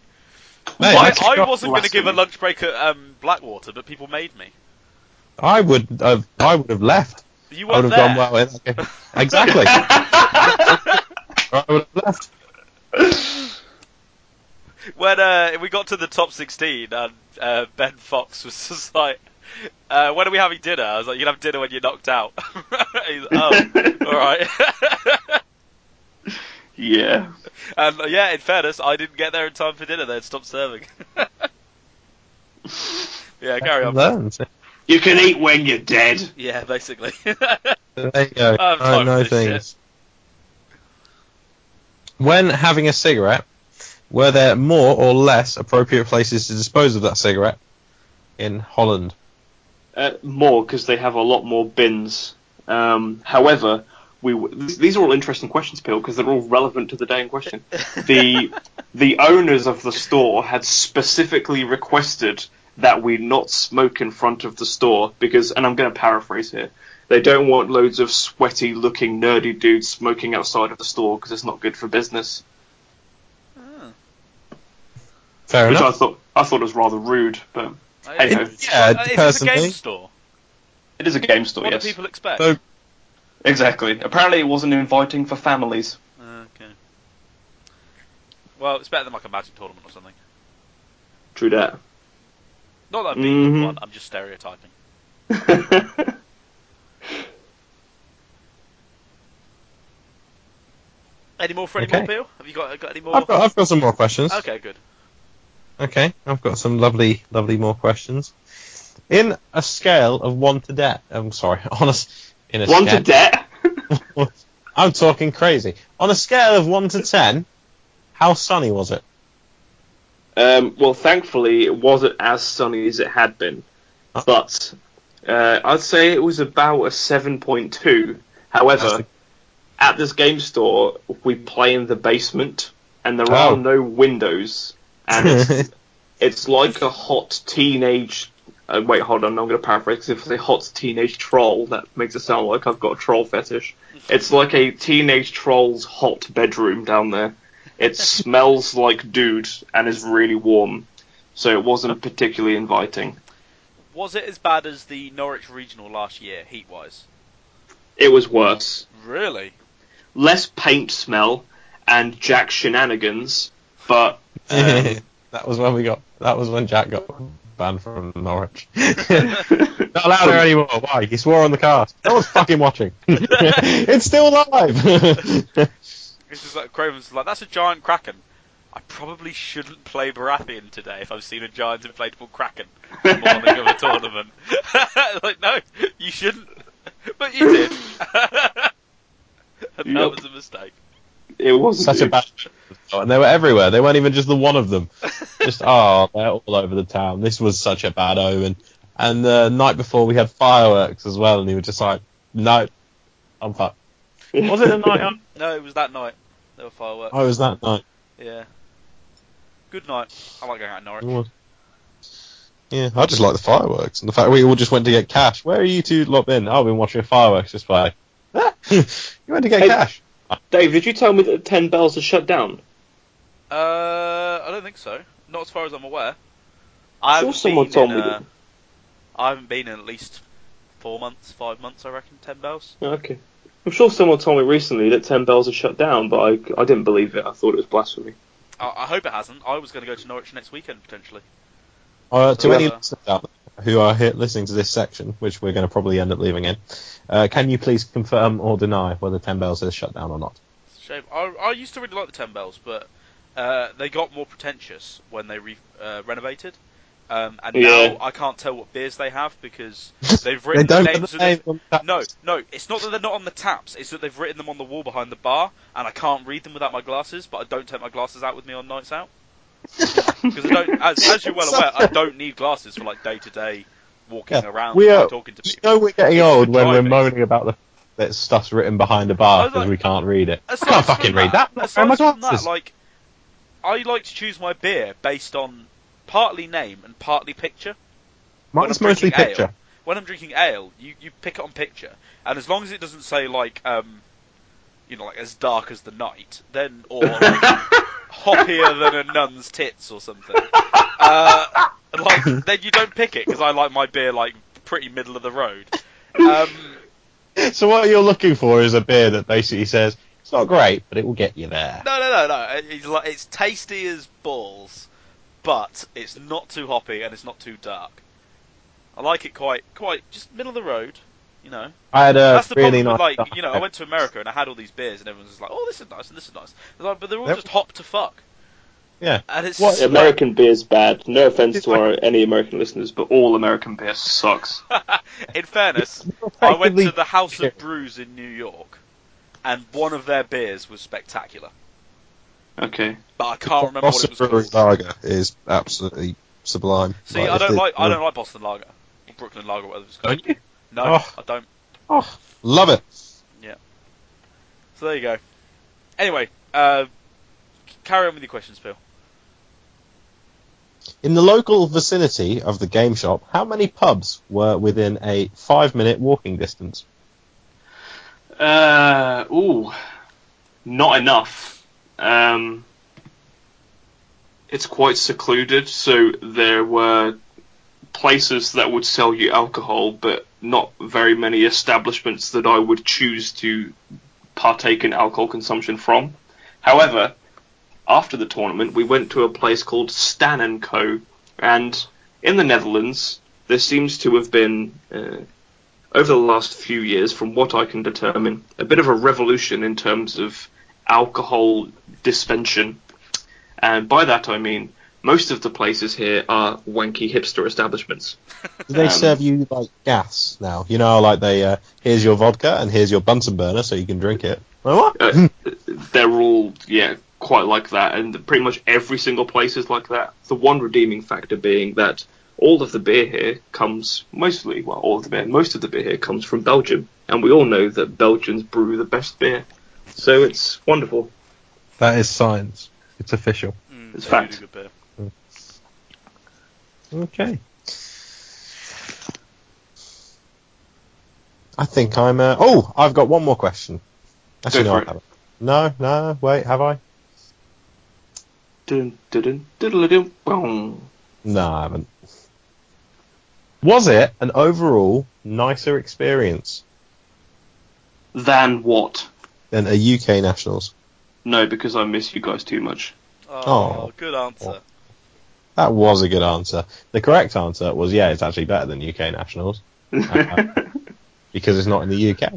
Mate, I wasn't going to give a lunch break at Blackwater, but people made me. I would have left. You weren't there. I would have gone, well, exactly. I would have left. When we got to the top 16, and Ben Fox was just like, when are we having dinner? I was like, you can have dinner when you're knocked out. He's like, oh, alright. Yeah. And in fairness, I didn't get there in time for dinner. They'd stopped serving. Yeah, carry on. You can eat when you're dead. Yeah, basically. There you go. I know things. Shit. When having a cigarette, were there more or less appropriate places to dispose of that cigarette in Holland? More, because they have a lot more bins. However, these are all interesting questions, Peel, because they're all relevant to the day in question. The owners of the store had specifically requested that we not smoke in front of the store because, and I'm going to paraphrase here, they don't want loads of sweaty-looking nerdy dudes smoking outside of the store because it's not good for business. Oh. Fair enough. Which I thought was rather rude, but. It's a game store. It is a game store, yes. What do people expect? So, exactly. Apparently it wasn't inviting for families. Okay. Well, it's better than like a Magic tournament or something. True that. Not that big one, I'm just stereotyping. Any more for any more, Bill? Have you got any more? I've got some more questions. Okay, good. Okay, I've got some lovely, lovely more questions. In a scale of one to debt, I'm sorry, one to debt. I'm talking crazy. On a scale of 1 to 10, how sunny was it? Well, thankfully, it wasn't as sunny as it had been. But I'd say it was about a 7.2. However, at this game store, we play in the basement, and there are no windows. And it's like a hot teenage... wait, hold on, I'm going to paraphrase. If I say hot teenage troll, that makes it sound like I've got a troll fetish. It's like a teenage troll's hot bedroom down there. It smells like dude and is really warm, so it wasn't particularly inviting. Was it as bad as the Norwich Regional last year, heat-wise? It was worse. Really? Less paint smell and Jack shenanigans, but... That was when Jack got banned from Norwich. Not allowed there anymore. Why? He swore on the cast. No one's fucking watching. It's still live! This is like Craven's like, that's a giant kraken. I probably shouldn't play Baratheon today if I've seen a giant inflatable kraken on the morning of a tournament. Like, no, you shouldn't. But you did. And that was a mistake. It was such a bad and they were everywhere. They weren't even just the one of them. Just, they're all over the town. This was such a bad omen. And the night before we had fireworks as well, and he was just like, no, I'm fucked. Was it the night on? No, it was that night. There were fireworks. Oh, it was that night. Yeah. Good night. I like going out in Norwich. Yeah, I just like the fireworks. And the fact we all just went to get cash. Where are you two locked in? I've been watching a fireworks display. You went to get cash. Dave, did you tell me that 10 Bells is shut down? I don't think so. Not as far as I'm aware. I haven't been in at least 4 months, 5 months, I reckon, 10 Bells. Okay. I'm sure someone told me recently that 10 Bells are shut down, but I didn't believe it. I thought it was blasphemy. I hope it hasn't. I was going to go to Norwich next weekend, potentially. To any listeners out there who are here listening to this section, which we're going to probably end up leaving in, can you please confirm or deny whether 10 Bells is shut down or not? It's a shame. I used to really like the 10 Bells, but they got more pretentious when they renovated. Now I can't tell what beers they have because they've written the names on the taps. No, it's not that they're not on the taps, it's that they've written them on the wall behind the bar, and I can't read them without my glasses, but I don't take my glasses out with me on nights out. Because I don't, as you're well aware, I don't need glasses for like day-to-day walking around and talking to people. You know we're getting old when we're moaning about that stuff's written behind the bar because we can't read it. I can't fucking read that. Aside from that, like, I like to choose my beer based on partly name and partly picture. Mine's mostly picture. When I'm drinking ale, you pick it on picture, and as long as it doesn't say like like as dark as the night, then or like, hoppier than a nun's tits or something, then you don't pick it because I like my beer like pretty middle of the road. So what you're looking for is a beer that basically says it's not great, but it will get you there. No. It's tasty as balls. But it's not too hoppy and it's not too dark. I like it quite just middle of the road, you know. I had a really nice. I went to America and I had all these beers and everyone was like, "Oh, this is nice and this is nice," but they're all just hop to fuck. Yeah. And it's American beer's bad. No offense to any American listeners, but all American beer sucks. In fairness, I went to the House of Brews in New York, and one of their beers was spectacular. Okay, but I can't remember what it was called. Boston Lager is absolutely sublime. See, I don't like Boston Lager, or Brooklyn Lager, whatever it's called. Don't you? No, I don't. Oh, love it. Yeah. So there you go. Anyway, carry on with your questions, Phil. In the local vicinity of the game shop, how many pubs were within a 5-minute walking distance? Not enough. It's quite secluded, so there were places that would sell you alcohol, but not very many establishments that I would choose to partake in alcohol consumption from. However, after the tournament, we went to a place called Stan & Co. And in the Netherlands, there seems to have been, over the last few years, from what I can determine, a bit of a revolution in terms of alcohol dispension, and by that I mean most of the places here are wanky hipster establishments. Do they serve you like gas now? You know, like they here's your vodka and here's your Bunsen burner so you can drink it. Well, what? They're all quite like that, and pretty much every single place is like that. The one redeeming factor being that most of the beer here comes from Belgium, and we all know that Belgians brew the best beer. So it's wonderful. That is science. It's official. It's fact. Really good beer. Okay. I think I'm... I've got one more question. Actually, no, I haven't. No, wait, have I? Dun, dun, dun, dun. No, I haven't. Was it an overall nicer experience? Than what? Than a UK Nationals. No, because I miss you guys too much. Oh, good answer. That was a good answer. The correct answer was, yeah, it's actually better than UK Nationals. Because it's not in the UK.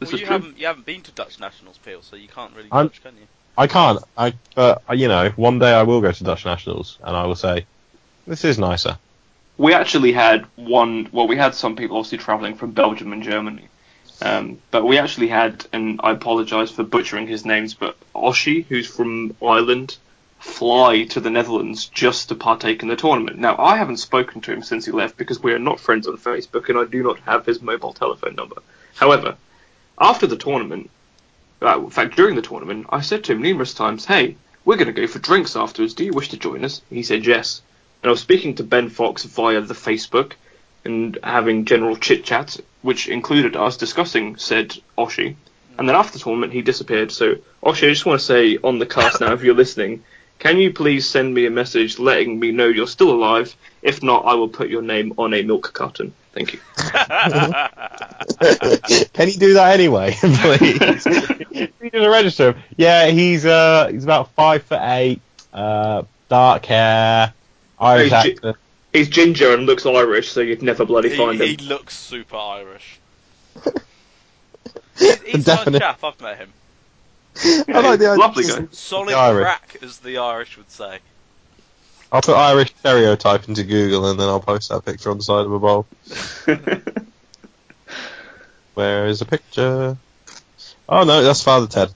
Well, you haven't been to Dutch Nationals, Peel, so you can't really judge, can you? I can't. One day I will go to Dutch Nationals, and I will say, this is nicer. We actually had we had some people obviously travelling from Belgium and Germany, but we actually had, and I apologise for butchering his names, but Oshie, who's from Ireland, fly to the Netherlands just to partake in the tournament. Now, I haven't spoken to him since he left because we are not friends on Facebook, and I do not have his mobile telephone number. However, after the tournament, during the tournament, I said to him numerous times, hey, we're going to go for drinks afterwards. Do you wish to join us? He said yes. And I was speaking to Ben Fox via the Facebook and having general chit-chats, which included us discussing said Oshie. And then after the tournament, he disappeared. So, Oshie, I just want to say on the cast now, if you're listening, can you please send me a message letting me know you're still alive? If not, I will put your name on a milk carton. Thank you. Can he do that anyway, please? He didn't register him. Yeah, he's about 5'8", dark hair, Irish accent. He's ginger and looks Irish, so you'd never bloody find him. He looks super Irish. He's a nice chap, I've met him. Yeah, I like the lovely guy. Solid crack, as the Irish would say. I'll put Irish stereotype into Google and then I'll post that picture on the side of a bowl. Where is the picture? Oh no, that's Father Ted.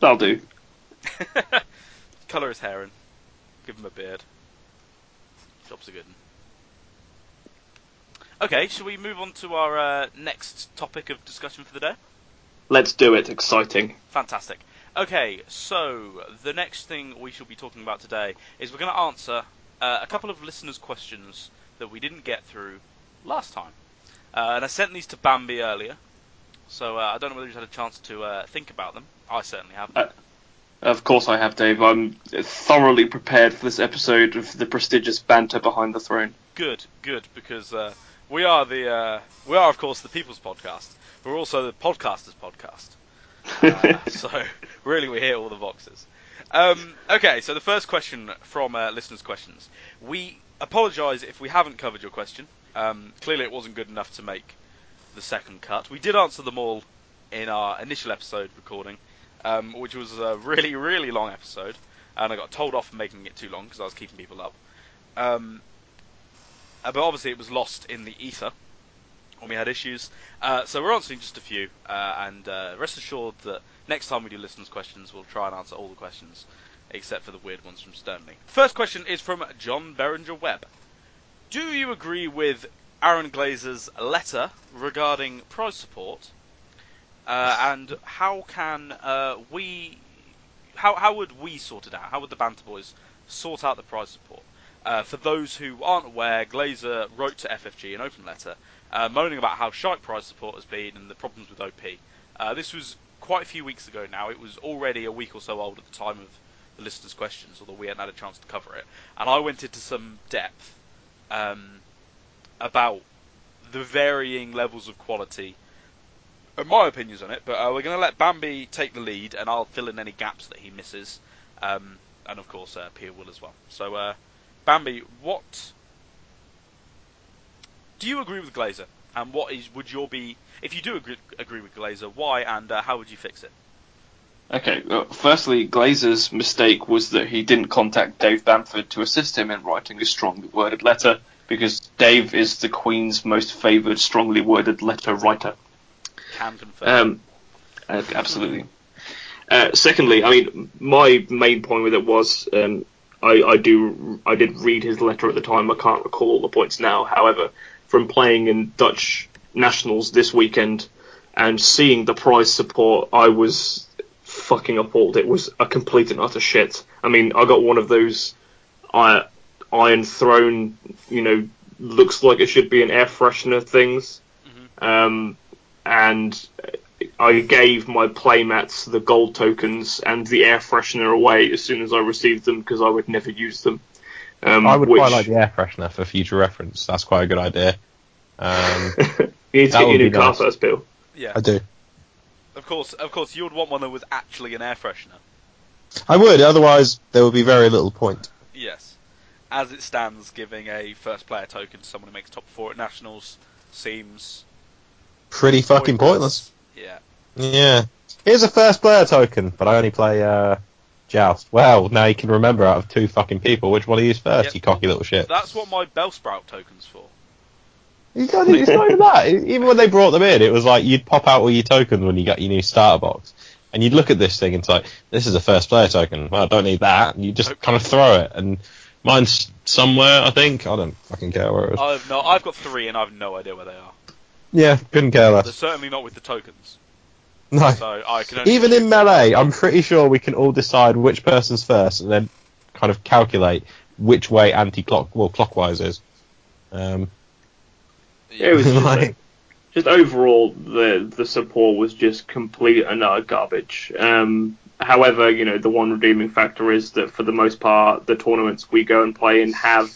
That'll do. Colour his hair in. Give him a beard. Job's a good one. Okay, shall we move on to our next topic of discussion for the day? Let's do it. Exciting. Fantastic. Okay, so the next thing we shall be talking about today is we're going to answer a couple of listeners' questions that we didn't get through last time. And I sent these to Bambi earlier, so I don't know whether you've had a chance to think about them. I certainly haven't. Of course I have, Dave. I'm thoroughly prepared for this episode of the prestigious banter behind the throne. Good, because we are of course the People's Podcast. We're also the Podcasters Podcast. So, really, we hear all the voxes. Okay, so the first question from listeners' questions. We apologise if we haven't covered your question. Clearly, it wasn't good enough to make the second cut. We did answer them all in our initial episode recording, which was a really, really long episode. And I got told off for making it too long because I was keeping people up. But obviously, it was lost in the ether when we had issues, so we're answering just a few, and rest assured that next time we do listeners' questions, we'll try and answer all the questions, except for the weird ones from Sternly. First question is from John Berenger Webb. Do you agree with Aaron Glazer's letter regarding prize support, and how would we sort it out? How would the Banter Boys sort out the prize support? For those who aren't aware, Glazer wrote to FFG an open letter moaning about how shite prize support has been and the problems with OP. This was quite a few weeks ago now. It was already a week or so old at the time of the listeners' questions, although we hadn't had a chance to cover it. And I went into some depth about the varying levels of quality and my opinions on it, but we're going to let Bambi take the lead and I'll fill in any gaps that he misses. And of course, Peel will as well. So, Bambi, what do you agree with Glazer? And what is would your be if you do agree with Glazer? Why and how would you fix it? Okay, firstly, Glazer's mistake was that he didn't contact Dave Bamford to assist him in writing a strongly worded letter, because Dave is the Queen's most favoured strongly worded letter writer. Can confirm. Absolutely. Secondly, I mean, my main point with it was I did read his letter at the time. I can't recall all the points now. However, from playing in Dutch Nationals this weekend and seeing the prize support, I was fucking appalled. It was a complete and utter shit. I mean, I got one of those Iron Throne, you know, looks like it should be an air freshener things. Mm-hmm. And I gave my playmats the gold tokens and the air freshener away as soon as I received them because I would never use them. I would quite like the air freshener for future reference. That's quite a good idea. You need to get your new car first, Bill. Yeah, I do. Of course, you would want one that was actually an air freshener. I would, otherwise there would be very little point. Yes. As it stands, giving a first player token to someone who makes top 4 at Nationals seems pretty fucking pointless. Yeah. Yeah. Here's a first player token, but I only play Joust. Well, now you can remember out of 2 fucking people which one to use first, yep. You cocky little shit. That's what my Bellsprout token's for. It's not even that. Even when they brought them in, it was like you'd pop out all your tokens when you got your new starter box. And you'd look at this thing and it's like, this is a first player token. Well, I don't need that. And you just kind of throw it. And mine's somewhere, I think. I don't fucking care where it is. I've got 3 and I've no idea where they are. Yeah, couldn't care less. They're certainly not with the tokens. No. So I can only even in Melee, I'm pretty sure we can all decide which person's first and then kind of calculate which way clockwise is. Yeah, it was just overall, the support was just complete and utter garbage. However, you know, the one redeeming factor is that for the most part, the tournaments we go and play in have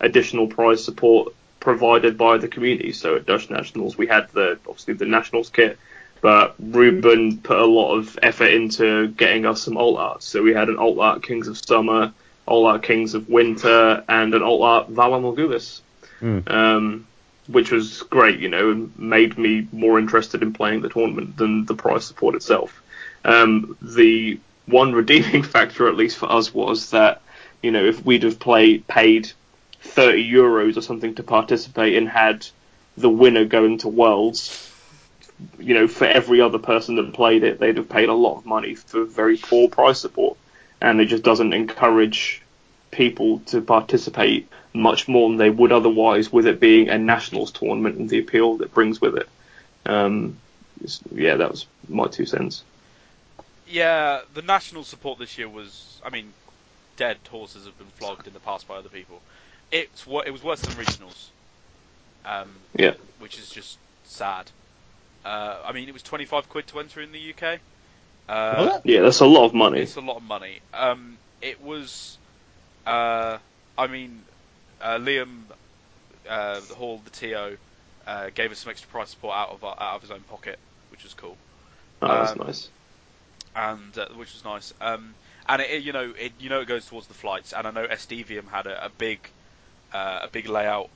additional prize support provided by the community. So at Dutch Nationals, we had obviously the Nationals kit, but Ruben put a lot of effort into getting us some alt arts. So we had an alt art Kings of Summer, alt art Kings of Winter, and an alt art Valar Morghulis. Mm. Which was great, you know, and made me more interested in playing the tournament than the prize support itself. The one redeeming factor, at least for us, was that, you know, if we'd have paid €30 or something to participate and had the winner going to Worlds, you know, for every other person that played it, they'd have paid a lot of money for very poor prize support. And it just doesn't encourage people to participate much more than they would otherwise, with it being a Nationals tournament and the appeal that brings with it. Yeah, that was my 2 cents. Yeah, the National support this year was, I mean, dead horses have been flogged in the past by other people. It was worse than regionals. Yeah. Which is just sad. I mean, it was £25 to enter in the UK. Yeah, that's a lot of money. It's a lot of money. It was, I mean, Liam Hall, the TO, gave us some extra prize support out of his own pocket, which was cool. Oh, that's nice. And which was nice. And it goes towards the flights. And I know SDVM had a big layout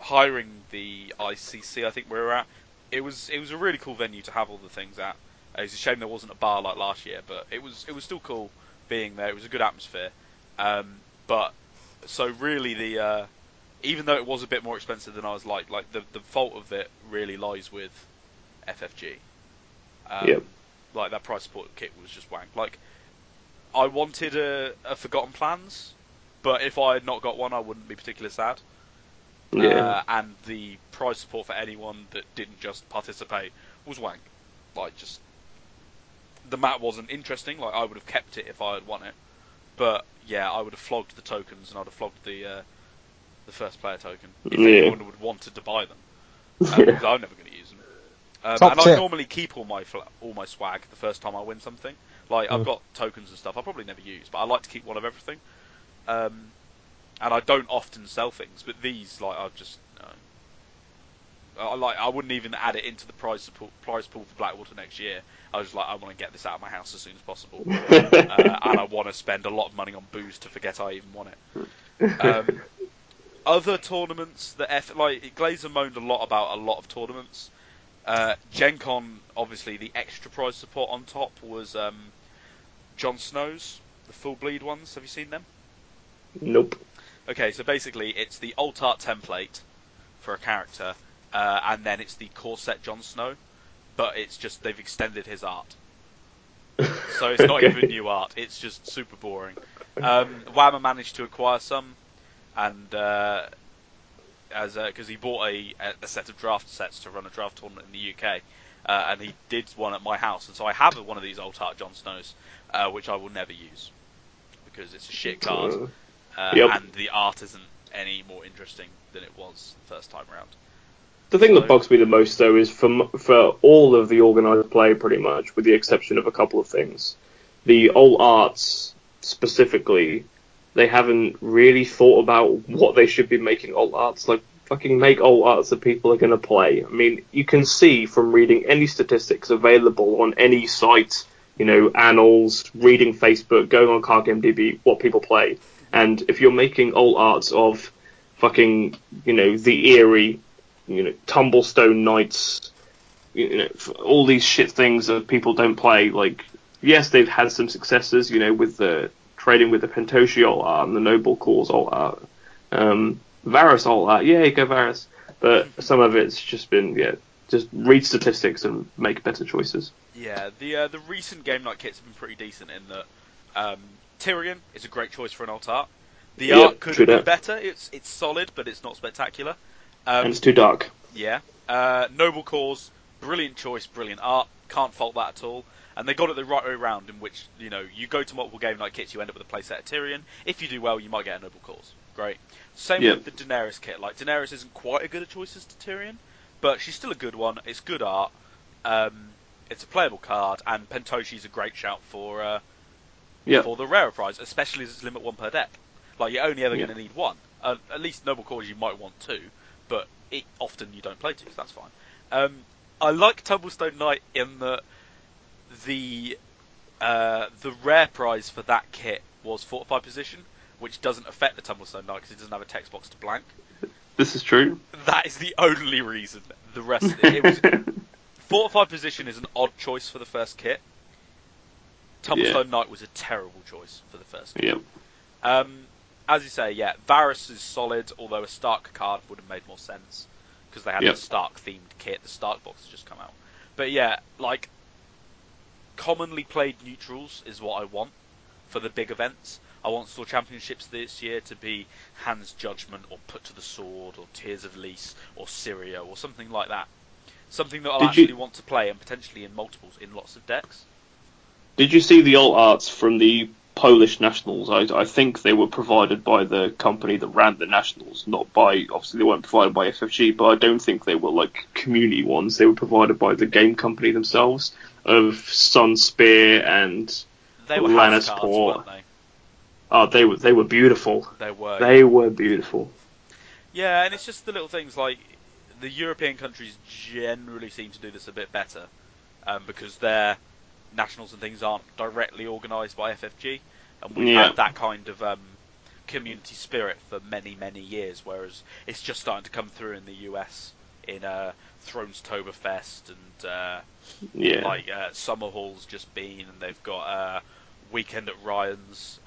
hiring the ICC. I think we were at. It was a really cool venue to have all the things at. It's a shame there wasn't a bar like last year, but it was still cool being there. It was a good atmosphere. But so really, the even though it was a bit more expensive than I was like the fault of it really lies with FFG. Yep. Like that price support kit was just wank. Like I wanted a Forgotten Plans, but if I had not got one, I wouldn't be particularly sad. Yeah. And the prize support for anyone that didn't just participate was wank. Like just the map wasn't interesting. Like I would have kept it if I had won it, but yeah, I would have flogged the tokens and I'd have flogged the first player token if anyone would wanted to buy them. Because I'm never going to use them. And I normally keep all my swag the first time I win something. Like I've got tokens and stuff I probably never use, but I like to keep one of everything. And I don't often sell things, but these like I've just I wouldn't even add it into the prize pool for Blackwater next year. I was just like, I want to get this out of my house as soon as possible, and I want to spend a lot of money on booze to forget I even won it. Other tournaments, Glazer moaned a lot about a lot of tournaments. Gen Con, obviously, the extra prize support on top was Jon Snow's, the full bleed ones. Have you seen them? Nope. Okay, so basically, it's the alt art template for a character. And then it's the corset Jon Snow, but it's just they've extended his art. so it's not even new art. It's just super boring. Whammer managed to acquire some, and because he bought a set of draft sets to run a draft tournament in the UK, and he did one at my house, and so I have one of these old Tart Jon Snows, which I will never use because it's a shit card, and the art isn't any more interesting than it was the first time around. The thing that bugs me the most, though, is for all of the organised play, pretty much, with the exception of a couple of things, the old arts specifically, they haven't really thought about what they should be making old arts. Like, fucking make old arts that people are going to play. I mean, you can see from reading any statistics available on any site, you know, annals, reading Facebook, going on CardGameDB, what people play. And if you're making old arts of fucking, you know, the Eerie, you know, Tumblestone Knights, you know, all these shit things that people don't play. Like, yes, they've had some successes, you know, with the trading with the Pentoshi alt art and the Noble Cause alt art, Varys alt art, yeah, go Varys. But some of it's just been, just read statistics and make better choices. Yeah, the recent game night kits have been pretty decent in that Tyrion is a great choice for an alt art. The art could be better. It's solid, but it's not spectacular. And it's too dark. Yeah. Noble Cause, brilliant choice, brilliant art. Can't fault that at all. And they got it the right way around, in which, you know, you go to multiple game night kits, you end up with a playset of Tyrion. If you do well, you might get a Noble Cause. Great. Same with the Daenerys kit. Like, Daenerys isn't quite as good a choice as Tyrion, but she's still a good one. It's good art. It's a playable card, and Pentoshi's a great shout for the rarer prize, especially as it's limit one per deck. Like, you're only ever going to need one. At least Noble Cause you might want two. But often you don't play two, so that's fine. I like Tumblestone Knight in that the rare prize for that kit was fortified position, which doesn't affect the Tumblestone Knight because it doesn't have a text box to blank. This is true. That is the only reason. The rest of it was fortified position is an odd choice for the first kit. Tumblestone Knight was a terrible choice for the first kit. Yeah. As you say, Varys is solid, although a Stark card would have made more sense, because they had a Stark-themed kit. The Stark box has just come out. But commonly played neutrals is what I want for the big events. I want Sword Championships this year to be Hand's Judgment, or Put to the Sword, or Tears of Lys, or Syria, or something like that. Something that I'll actually want to play, and potentially in multiples, in lots of decks. Did you see the alt arts from the Polish Nationals? I think they were provided by the company that ran the Nationals, not by, obviously they weren't provided by FFG, but I don't think they were like community ones. They were provided by the game company themselves of Sun Spear and Lannisport. They were beautiful. They were beautiful. Yeah, and it's just the little things like the European countries generally seem to do this a bit better because they're Nationals and things aren't directly organised by FFG, and we've had that kind of community spirit for many, many years, whereas it's just starting to come through in the US in ThronesToberfest and Summer Hall's just been, and they've got Weekend at Ryan's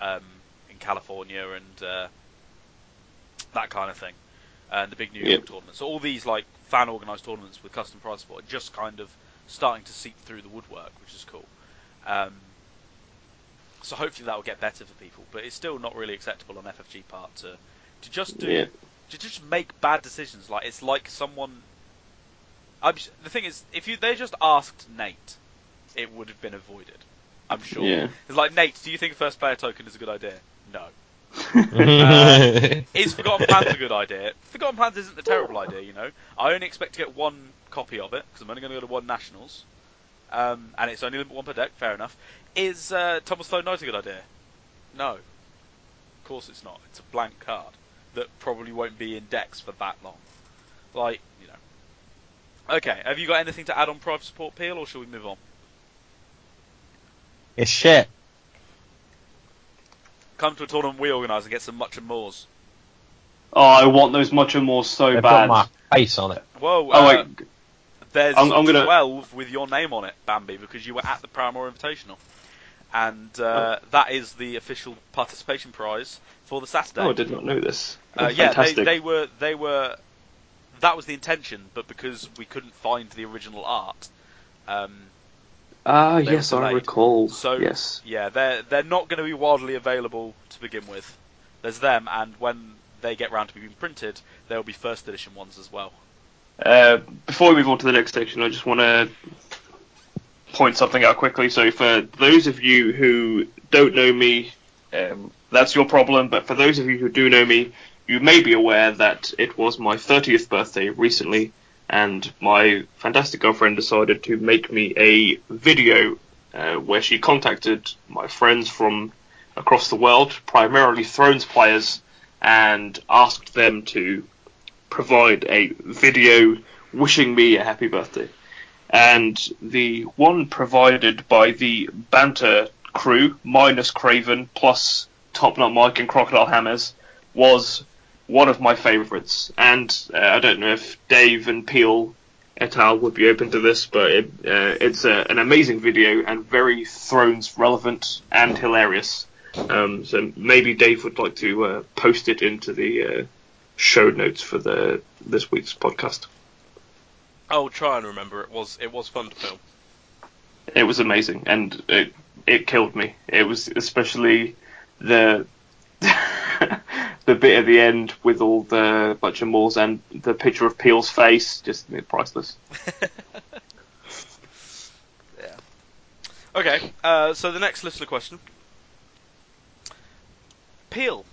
in California and that kind of thing, and the big New York tournament. So all these like fan organised tournaments with custom prize support are just kind of starting to seep through the woodwork, which is cool. So hopefully that will get better for people, but it's still not really acceptable on FFG part to just do to just make bad decisions. Like it's like someone. The thing is, if they just asked Nate, it would have been avoided. I'm sure. Yeah. It's like, Nate, do you think first player token is a good idea? No. Is Forgotten Plans a good idea? Forgotten Plans isn't a terrible idea, you know. I only expect to get one copy of it because I'm only going to go to one Nationals, and it's only one per deck. Fair enough. Is Tumblestone Knight a good idea? No, of course it's not. It's a blank card that probably won't be in decks for that long. Like, you know. Okay, have you got anything to add on private support, Peel, or shall we move on? It's shit. Come to a tournament we organise and get some Much and Mores. Oh, I want those Much and Mores so bad. They've got my face on it. Whoa! Wait. There's 12 with your name on it, Bambi, because you were at the Paramore Invitational, and that is the official participation prize for the Saturday. Oh, I did not know this. Fantastic. They were. That was the intention, but because we couldn't find the original art, Ah, yes, I recall. So, yes. Yeah, they're not going to be widely available to begin with. There's them, and when they get round to being printed, there will be first edition ones as well. Before we move on to the next section, I just want to point something out quickly. So for those of you who don't know me, that's your problem, but for those of you who do know me, you may be aware that it was my 30th birthday recently, and my fantastic girlfriend decided to make me a video where she contacted my friends from across the world, primarily Thrones players, and asked them to provide a video wishing me a happy birthday. And the one provided by the banter crew, minus Craven, plus Topknot Mike and Crocodile Hammers, was one of my favourites. And I don't know if Dave and Peel et al. Would be open to this, but it's an amazing video and very Thrones relevant and hilarious. So maybe Dave would like to post it into the show notes for this week's podcast. I'll try and remember. It was fun to film. It was amazing, and it killed me. It was especially the the bit at the end with all the bunch of moors and the picture of Peel's face, just priceless. Yeah. Okay, so the next listener question. Peel,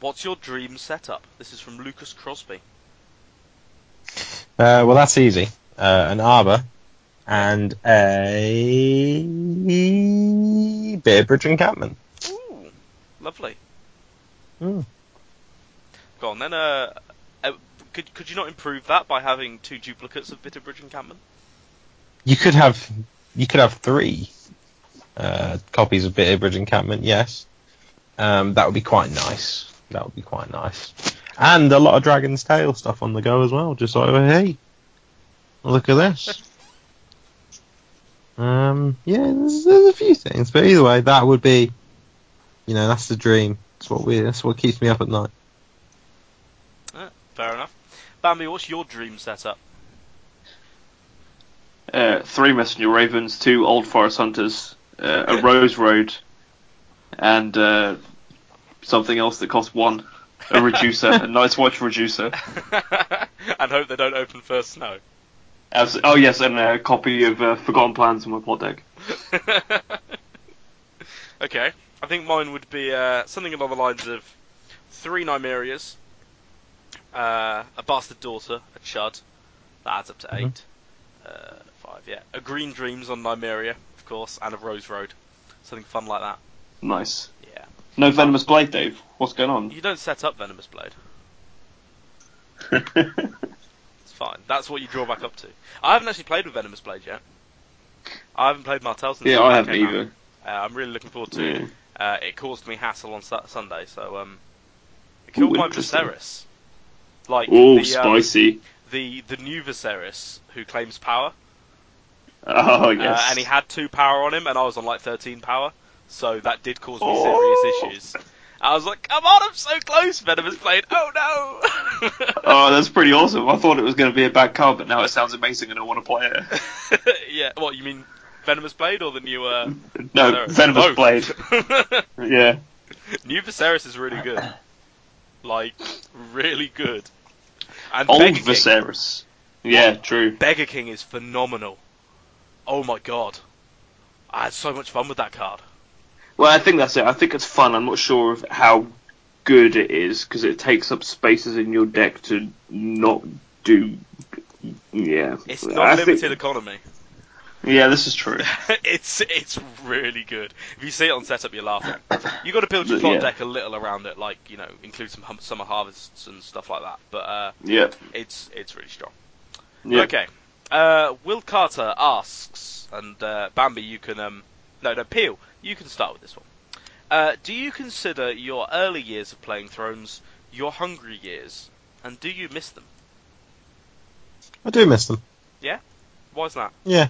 what's your dream setup? This is from Lucas Crosby. Well, that's easy. An arbour and a Bearbridge encampment. Ooh, lovely. Mm. Go on then. Could you not improve that by having two duplicates of Bitterbridge encampment? You could have three copies of Bitterbridge encampment. Yes, that would be quite nice. And a lot of Dragon's Tail stuff on the go as well. Just like, hey, look at this. Yeah, there's a few things, but either way, that would be, that's the dream. That's what keeps me up at night. Fair enough. Bambi, what's your dream setup? 3 Messenger Ravens, 2 Old Forest Hunters, a Rose Road, and something else that costs 1. A reducer, a Night's Watch reducer. And hope they don't open first snow. Oh yes, and a copy of Forgotten Plans on my plot deck. Okay, I think mine would be something along the lines of 3 Nymerias, a Bastard Daughter, a Chud, that adds up to 8, 5, yeah, a Green Dreams on Nymeria, of course, and a Rose Road, something fun like that. Nice. Yeah. No Venomous Blade, Dave. What's going on? You don't set up Venomous Blade. It's fine. That's what you draw back up to. I haven't actually played with Venomous Blade yet. I haven't played Martell since. Yeah, I haven't either. I'm really looking forward to it. Yeah. It caused me hassle on Sunday, so it killed my Viserys. Like, spicy. The new Viserys who claims power. Oh yes. And he had 2 power on him, and I was on like 13 power. So that did cause me serious issues. I was like, come on, I'm so close, Venomous Blade. Oh, no! Oh, that's pretty awesome. I thought it was going to be a bad card, but now it sounds amazing and I want to play it. Yeah, what, you mean Venomous Blade or the new... No, Venomous Blade. Yeah. New Viserys is really good. Like, really good. And Old Beggar Viserys. King. Yeah, true. Beggar King is phenomenal. Oh, my God. I had so much fun with that card. Well, I think that's it. I think it's fun. I'm not sure of how good it is, because it takes up spaces in your deck to not do... Yeah. It's not limited economy. Yeah, this is true. It's really good. If you see it on setup, you're laughing. You've got to build your plot deck a little around it, like, include some summer harvests and stuff like that. But it's really strong. Yeah. Okay. Will Carter asks, and Bambi, you can... No, Peel. You can start with this one. Do you consider your early years of playing Thrones your hungry years, and do you miss them? I do miss them. Yeah? Why's that? Yeah.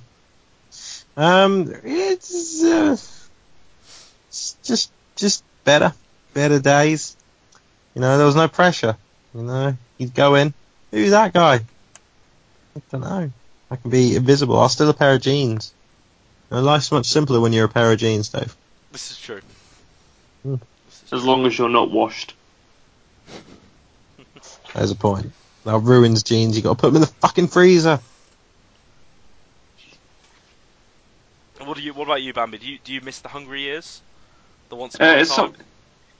It's just better days. There was no pressure. You'd go in. Who's that guy? I don't know. I can be invisible. I'll steal a pair of jeans. And life's much simpler when you're a pair of jeans, Dave. This is true. Mm. As long as you're not washed. There's a point. That ruins jeans. You got to put them in the fucking freezer. And what about you, Bambi? Do you miss the hungry years? The once upon a time?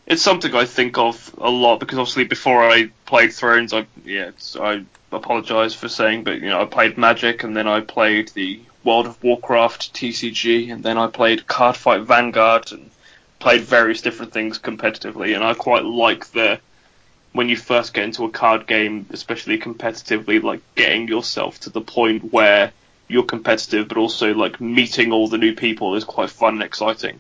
It's something I think of a lot because obviously before I played Thrones, I apologise for saying, but I played Magic and then I played the World of Warcraft TCG and then I played Cardfight Vanguard and played various different things competitively, and I quite like when you first get into a card game, especially competitively, like getting yourself to the point where you're competitive, but also like meeting all the new people is quite fun and exciting.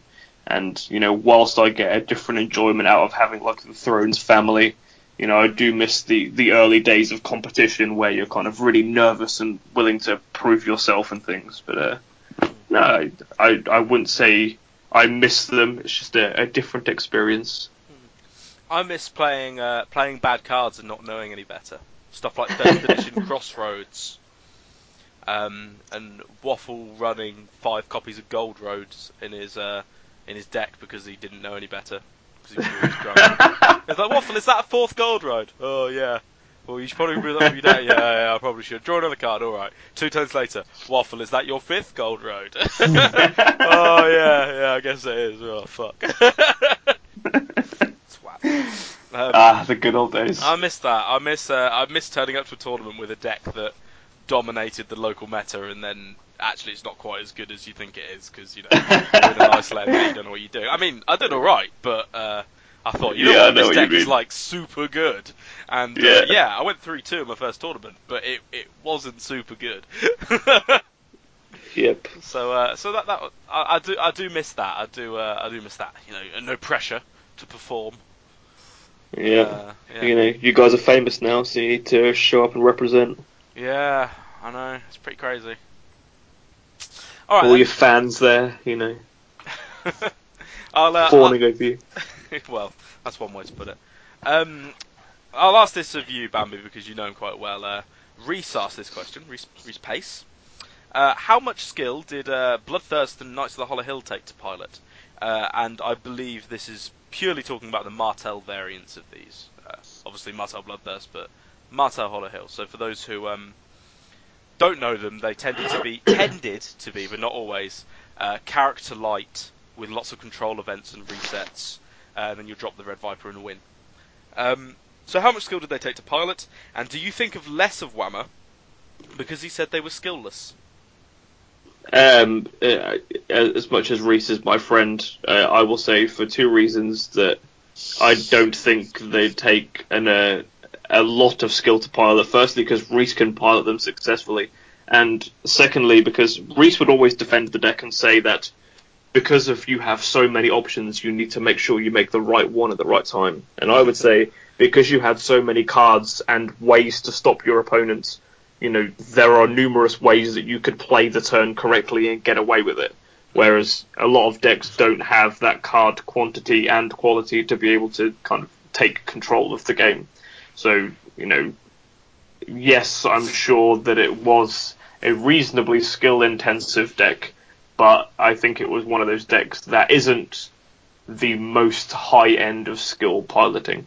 And, whilst I get a different enjoyment out of having, like, the Thrones family, I do miss the early days of competition where you're kind of really nervous and willing to prove yourself and things. But, no, I wouldn't say I miss them. It's just a different experience. I miss playing bad cards and not knowing any better. Stuff like 3rd edition Crossroads. And Waffle running 5 copies of Gold Roads in his deck because he didn't know any better. Because he was always drunk. It's like, Waffle, is that a 4th Gold Road? Oh, yeah. Well, you should probably bring that up with your day. Yeah, I probably should. Draw another card, alright. 2 turns later, Waffle, is that your 5th Gold Road? Oh, yeah, I guess it is. Oh, fuck. Swat. The good old days. I miss that. I miss turning up to a tournament with a deck that dominated the local meta and then actually it's not quite as good as you think it is because you're in an isolated league, you don't know what you do. I mean, I did alright, but I thought, this deck is like super good, and I went 3-2 in my first tournament, but it wasn't super good. Yep. So that I do miss that. I do miss that. And no pressure to perform. Yeah. You guys are famous now, so you need to show up and represent. Yeah, I know. It's pretty crazy. All right, your fans there, fawning over you. Well, that's one way to put it. I'll ask this of you, Bambi, because you know him quite well. Reese asked this question, Reese Pace. How much skill did Bloodthirst and Knights of the Hollow Hill take to pilot? And I believe this is purely talking about the Martell variants of these. Obviously Martell Bloodthirst, but Martell Hollow Hill. So for those who... don't know them, they tended to be, but not always, character light with lots of control events and resets, and then you'll drop the Red Viper and win. So how much skill did they take to pilot, and do you think of less of Whammer because he said they were skillless? As much as Reese is my friend, I will say for 2 reasons that I don't think they take a lot of skill to pilot. Firstly, because Reese can pilot them successfully, and secondly, because Reese would always defend the deck and say that because if you have so many options, you need to make sure you make the right one at the right time. And I would say because you had so many cards and ways to stop your opponents, there are numerous ways that you could play the turn correctly and get away with it. Whereas a lot of decks don't have that card quantity and quality to be able to kind of take control of the game. So, yes, I'm sure that it was a reasonably skill-intensive deck, but I think it was one of those decks that isn't the most high end of skill piloting.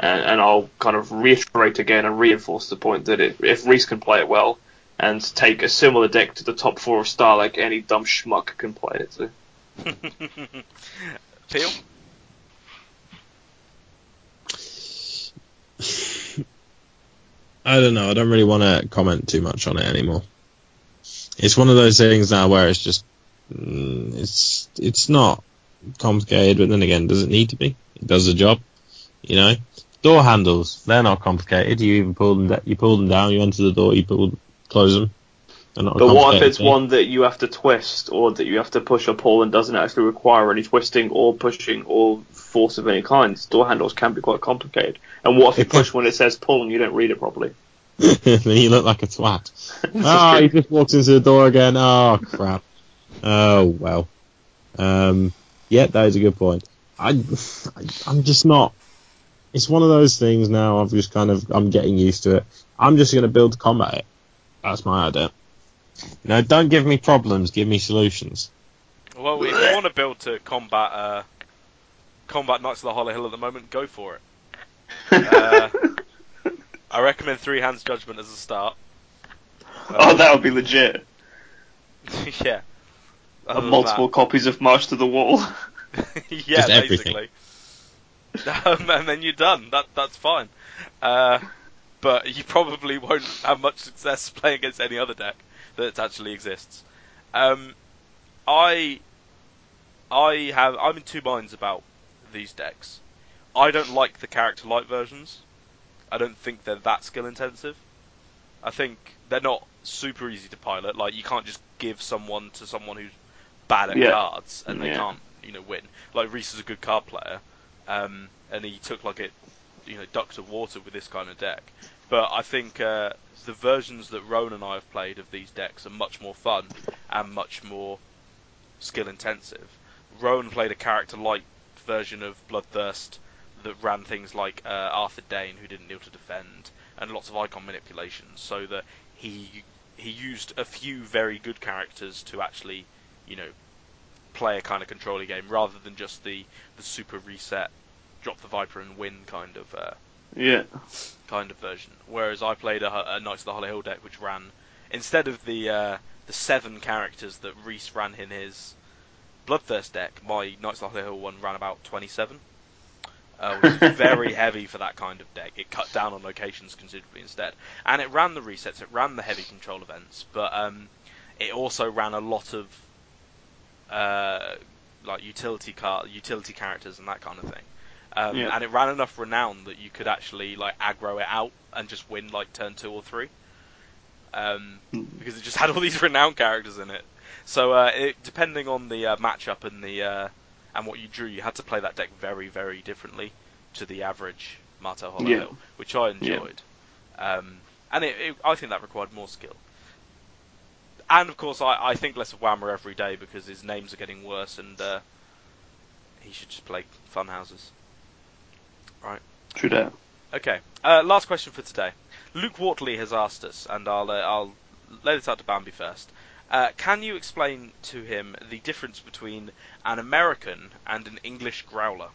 And I'll kind of reiterate again and reinforce the point that if Reese can play it well and take a similar deck to the top 4 of Starlink, any dumb schmuck can play it too. Peel? I don't know. I don't really want to comment too much on it anymore. It's one of those things now where it's just it's not complicated, but then again, does it need to be? It does the job, Door handles, they're not complicated. You even pull them. You pull them down. You enter the door. You close them. But what if it's one that you have to twist, or that you have to push or pull, and doesn't actually require any twisting or pushing or force of any kind? Door handles can be quite complicated. And what if you push when it says pull and you don't read it properly? Then you look like a twat. He just walks into the door again. Oh, crap. Oh, well. Yeah, that is a good point. I'm just not... It's one of those things now, I'm getting used to it. I'm just going to build combat it. That's my idea. You know, don't give me problems, give me solutions. Well, if you want to build to combat Knights of the Hollow Hill at the moment, go for it. I recommend Three Hands Judgment as a start. Oh, that would be legit. Yeah. Multiple copies of March to the Wall. Yeah, just basically. And then you're done. That's fine. But you probably won't have much success playing against any other deck that actually exists. I'm in two minds about these decks. I don't like the character light versions. I don't think they're that skill intensive. I think they're not super easy to pilot. Like, you can't just give someone to someone who's bad at cards and they can't, win. Like, Reese is a good card player, and he took ducks of water with this kind of deck. But I think the versions that Rowan and I have played of these decks are much more fun and much more skill intensive. Rowan played a character light version of Bloodthirst that ran things like Arthur Dayne, who didn't kneel to defend, and lots of icon manipulations, so that he used a few very good characters to actually, play a kind of controlling game, rather than just the super reset, drop the Viper and win kind of version. Whereas I played a Knights of the Hollow Hill deck which ran, instead of the seven characters that Reese ran in his Bloodthirst deck, my Knights of the Hollow Hill one ran about 27. Which is very heavy for that kind of deck. It cut down on locations considerably instead. And it ran the resets, it ran the heavy control events, but it also ran a lot of utility characters and that kind of thing. And it ran enough renown that you could actually aggro it out and just win turn 2 or 3. Because it just had all these renown characters in it. So depending on the matchup and the... and what you drew, you had to play that deck very, very differently to the average Martel Hollow Hill, which I enjoyed. Yeah. And I think that required more skill. And, of course, I think less of Whammer every day because his names are getting worse and he should just play fun houses. Right. True that. Okay. Last question for today. Luke Wortley has asked us, and I'll lay this out to Bambi first. Can you explain to him the difference between an American and an English growler?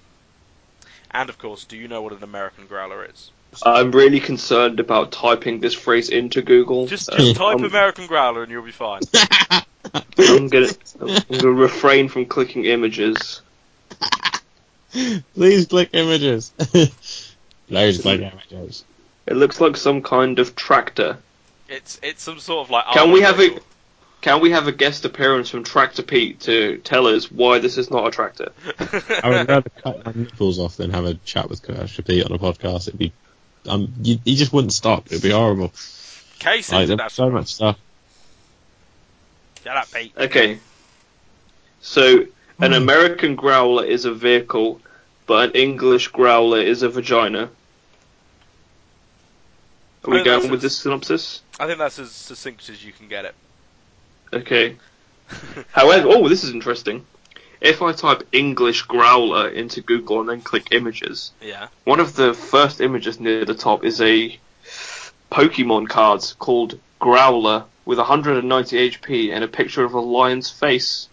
And, of course, do you know what an American growler is? I'm really concerned about typing this phrase into Google. Just type American growler and you'll be fine. I'm gonna refrain from clicking images. Please click images. Please click images. It looks like some kind of tractor. It's some sort of Can we have a guest appearance from Tractor Pete to tell us why this is not a tractor? I would rather cut my nipples off than have a chat with Tractor Pete on a podcast. It'd be, he just wouldn't stop. It'd be horrible. Casey, that's so much stuff. Shut up, Pete. Okay. So, an American growler is a vehicle, but an English growler is a vagina. Are we going with this synopsis? I think that's as succinct as you can get it. Okay. However, this is interesting. If I type English growler into Google and then click images, one of the first images near the top is a Pokemon card called Growler with 190 HP and a picture of a lion's face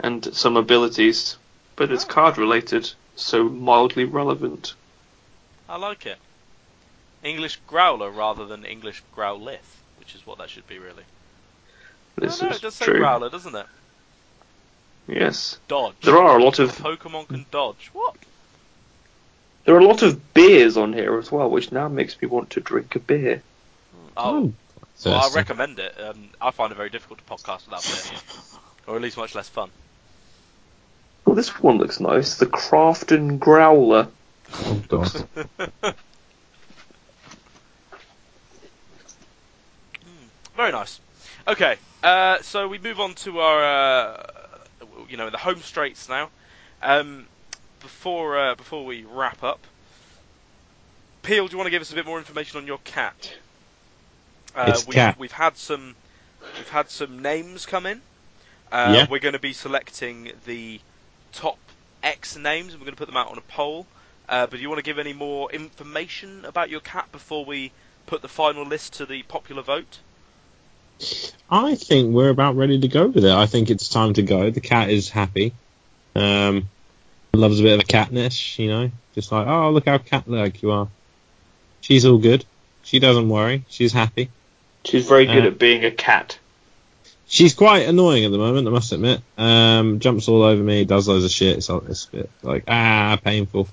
and some abilities, but it's card related, so mildly relevant. I like it. English growler rather than English growlith, which is what that should be really. It does say growler, doesn't it? Yes. Dodge. There are a lot of... Pokemon can dodge. What? There are a lot of beers on here as well, which now makes me want to drink a beer. Oh. Well, I recommend it. I find it very difficult to podcast without beer. Or at least much less fun. Well, this one looks nice. The Crafton Growler. Oh, God. Very nice. Okay. So we move on to our, the home straights now. Before we wrap up, Peel, do you want to give us a bit more information on your cat? We've had some names come in. We're going to be selecting the top X names, and we're going to put them out on a poll. But do you want to give any more information about your cat before we put the final list to the popular vote? I think we're about ready to go with it. I think it's time to go. The cat is happy. Loves a bit of a catnish, you know. Just like, oh, look how cat-like you are. She's all good. She doesn't worry. She's happy. She's very good at being a cat. She's quite annoying at the moment, I must admit. Jumps all over me, does loads of shit. It's a bit like, painful.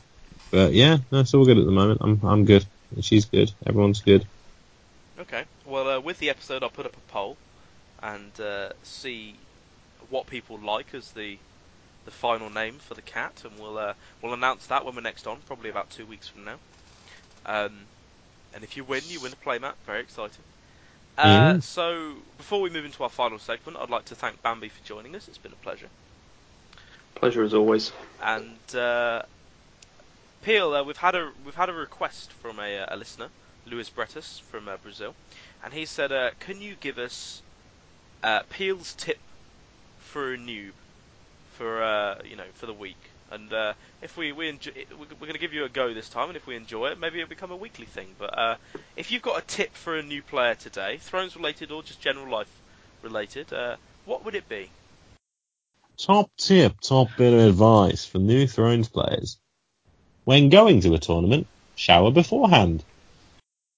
But yeah, no, it's all good at the moment. I'm good. She's good. Everyone's good. Okay. Well, with the episode, I'll put up a poll and see what people like as the final name for the cat, and we'll announce that when we're next on, probably about 2 weeks from now. And if you win, you win a play mat. Very exciting. So before we move into our final segment, I'd like to thank Bambi for joining us. It's been a pleasure. Pleasure as always. And Peel, we've had a request from a listener, Luis Bretas from Brazil, and he said, "Can you give us Peel's tip for a noob for for the week?" And if we enjoy it, we're going to give you a go this time, and if we enjoy it, maybe it'll become a weekly thing. But if you've got a tip for a new player today, Thrones related or just general life related, what would it be? Top bit of advice for new Thrones players: when going to a tournament, shower beforehand.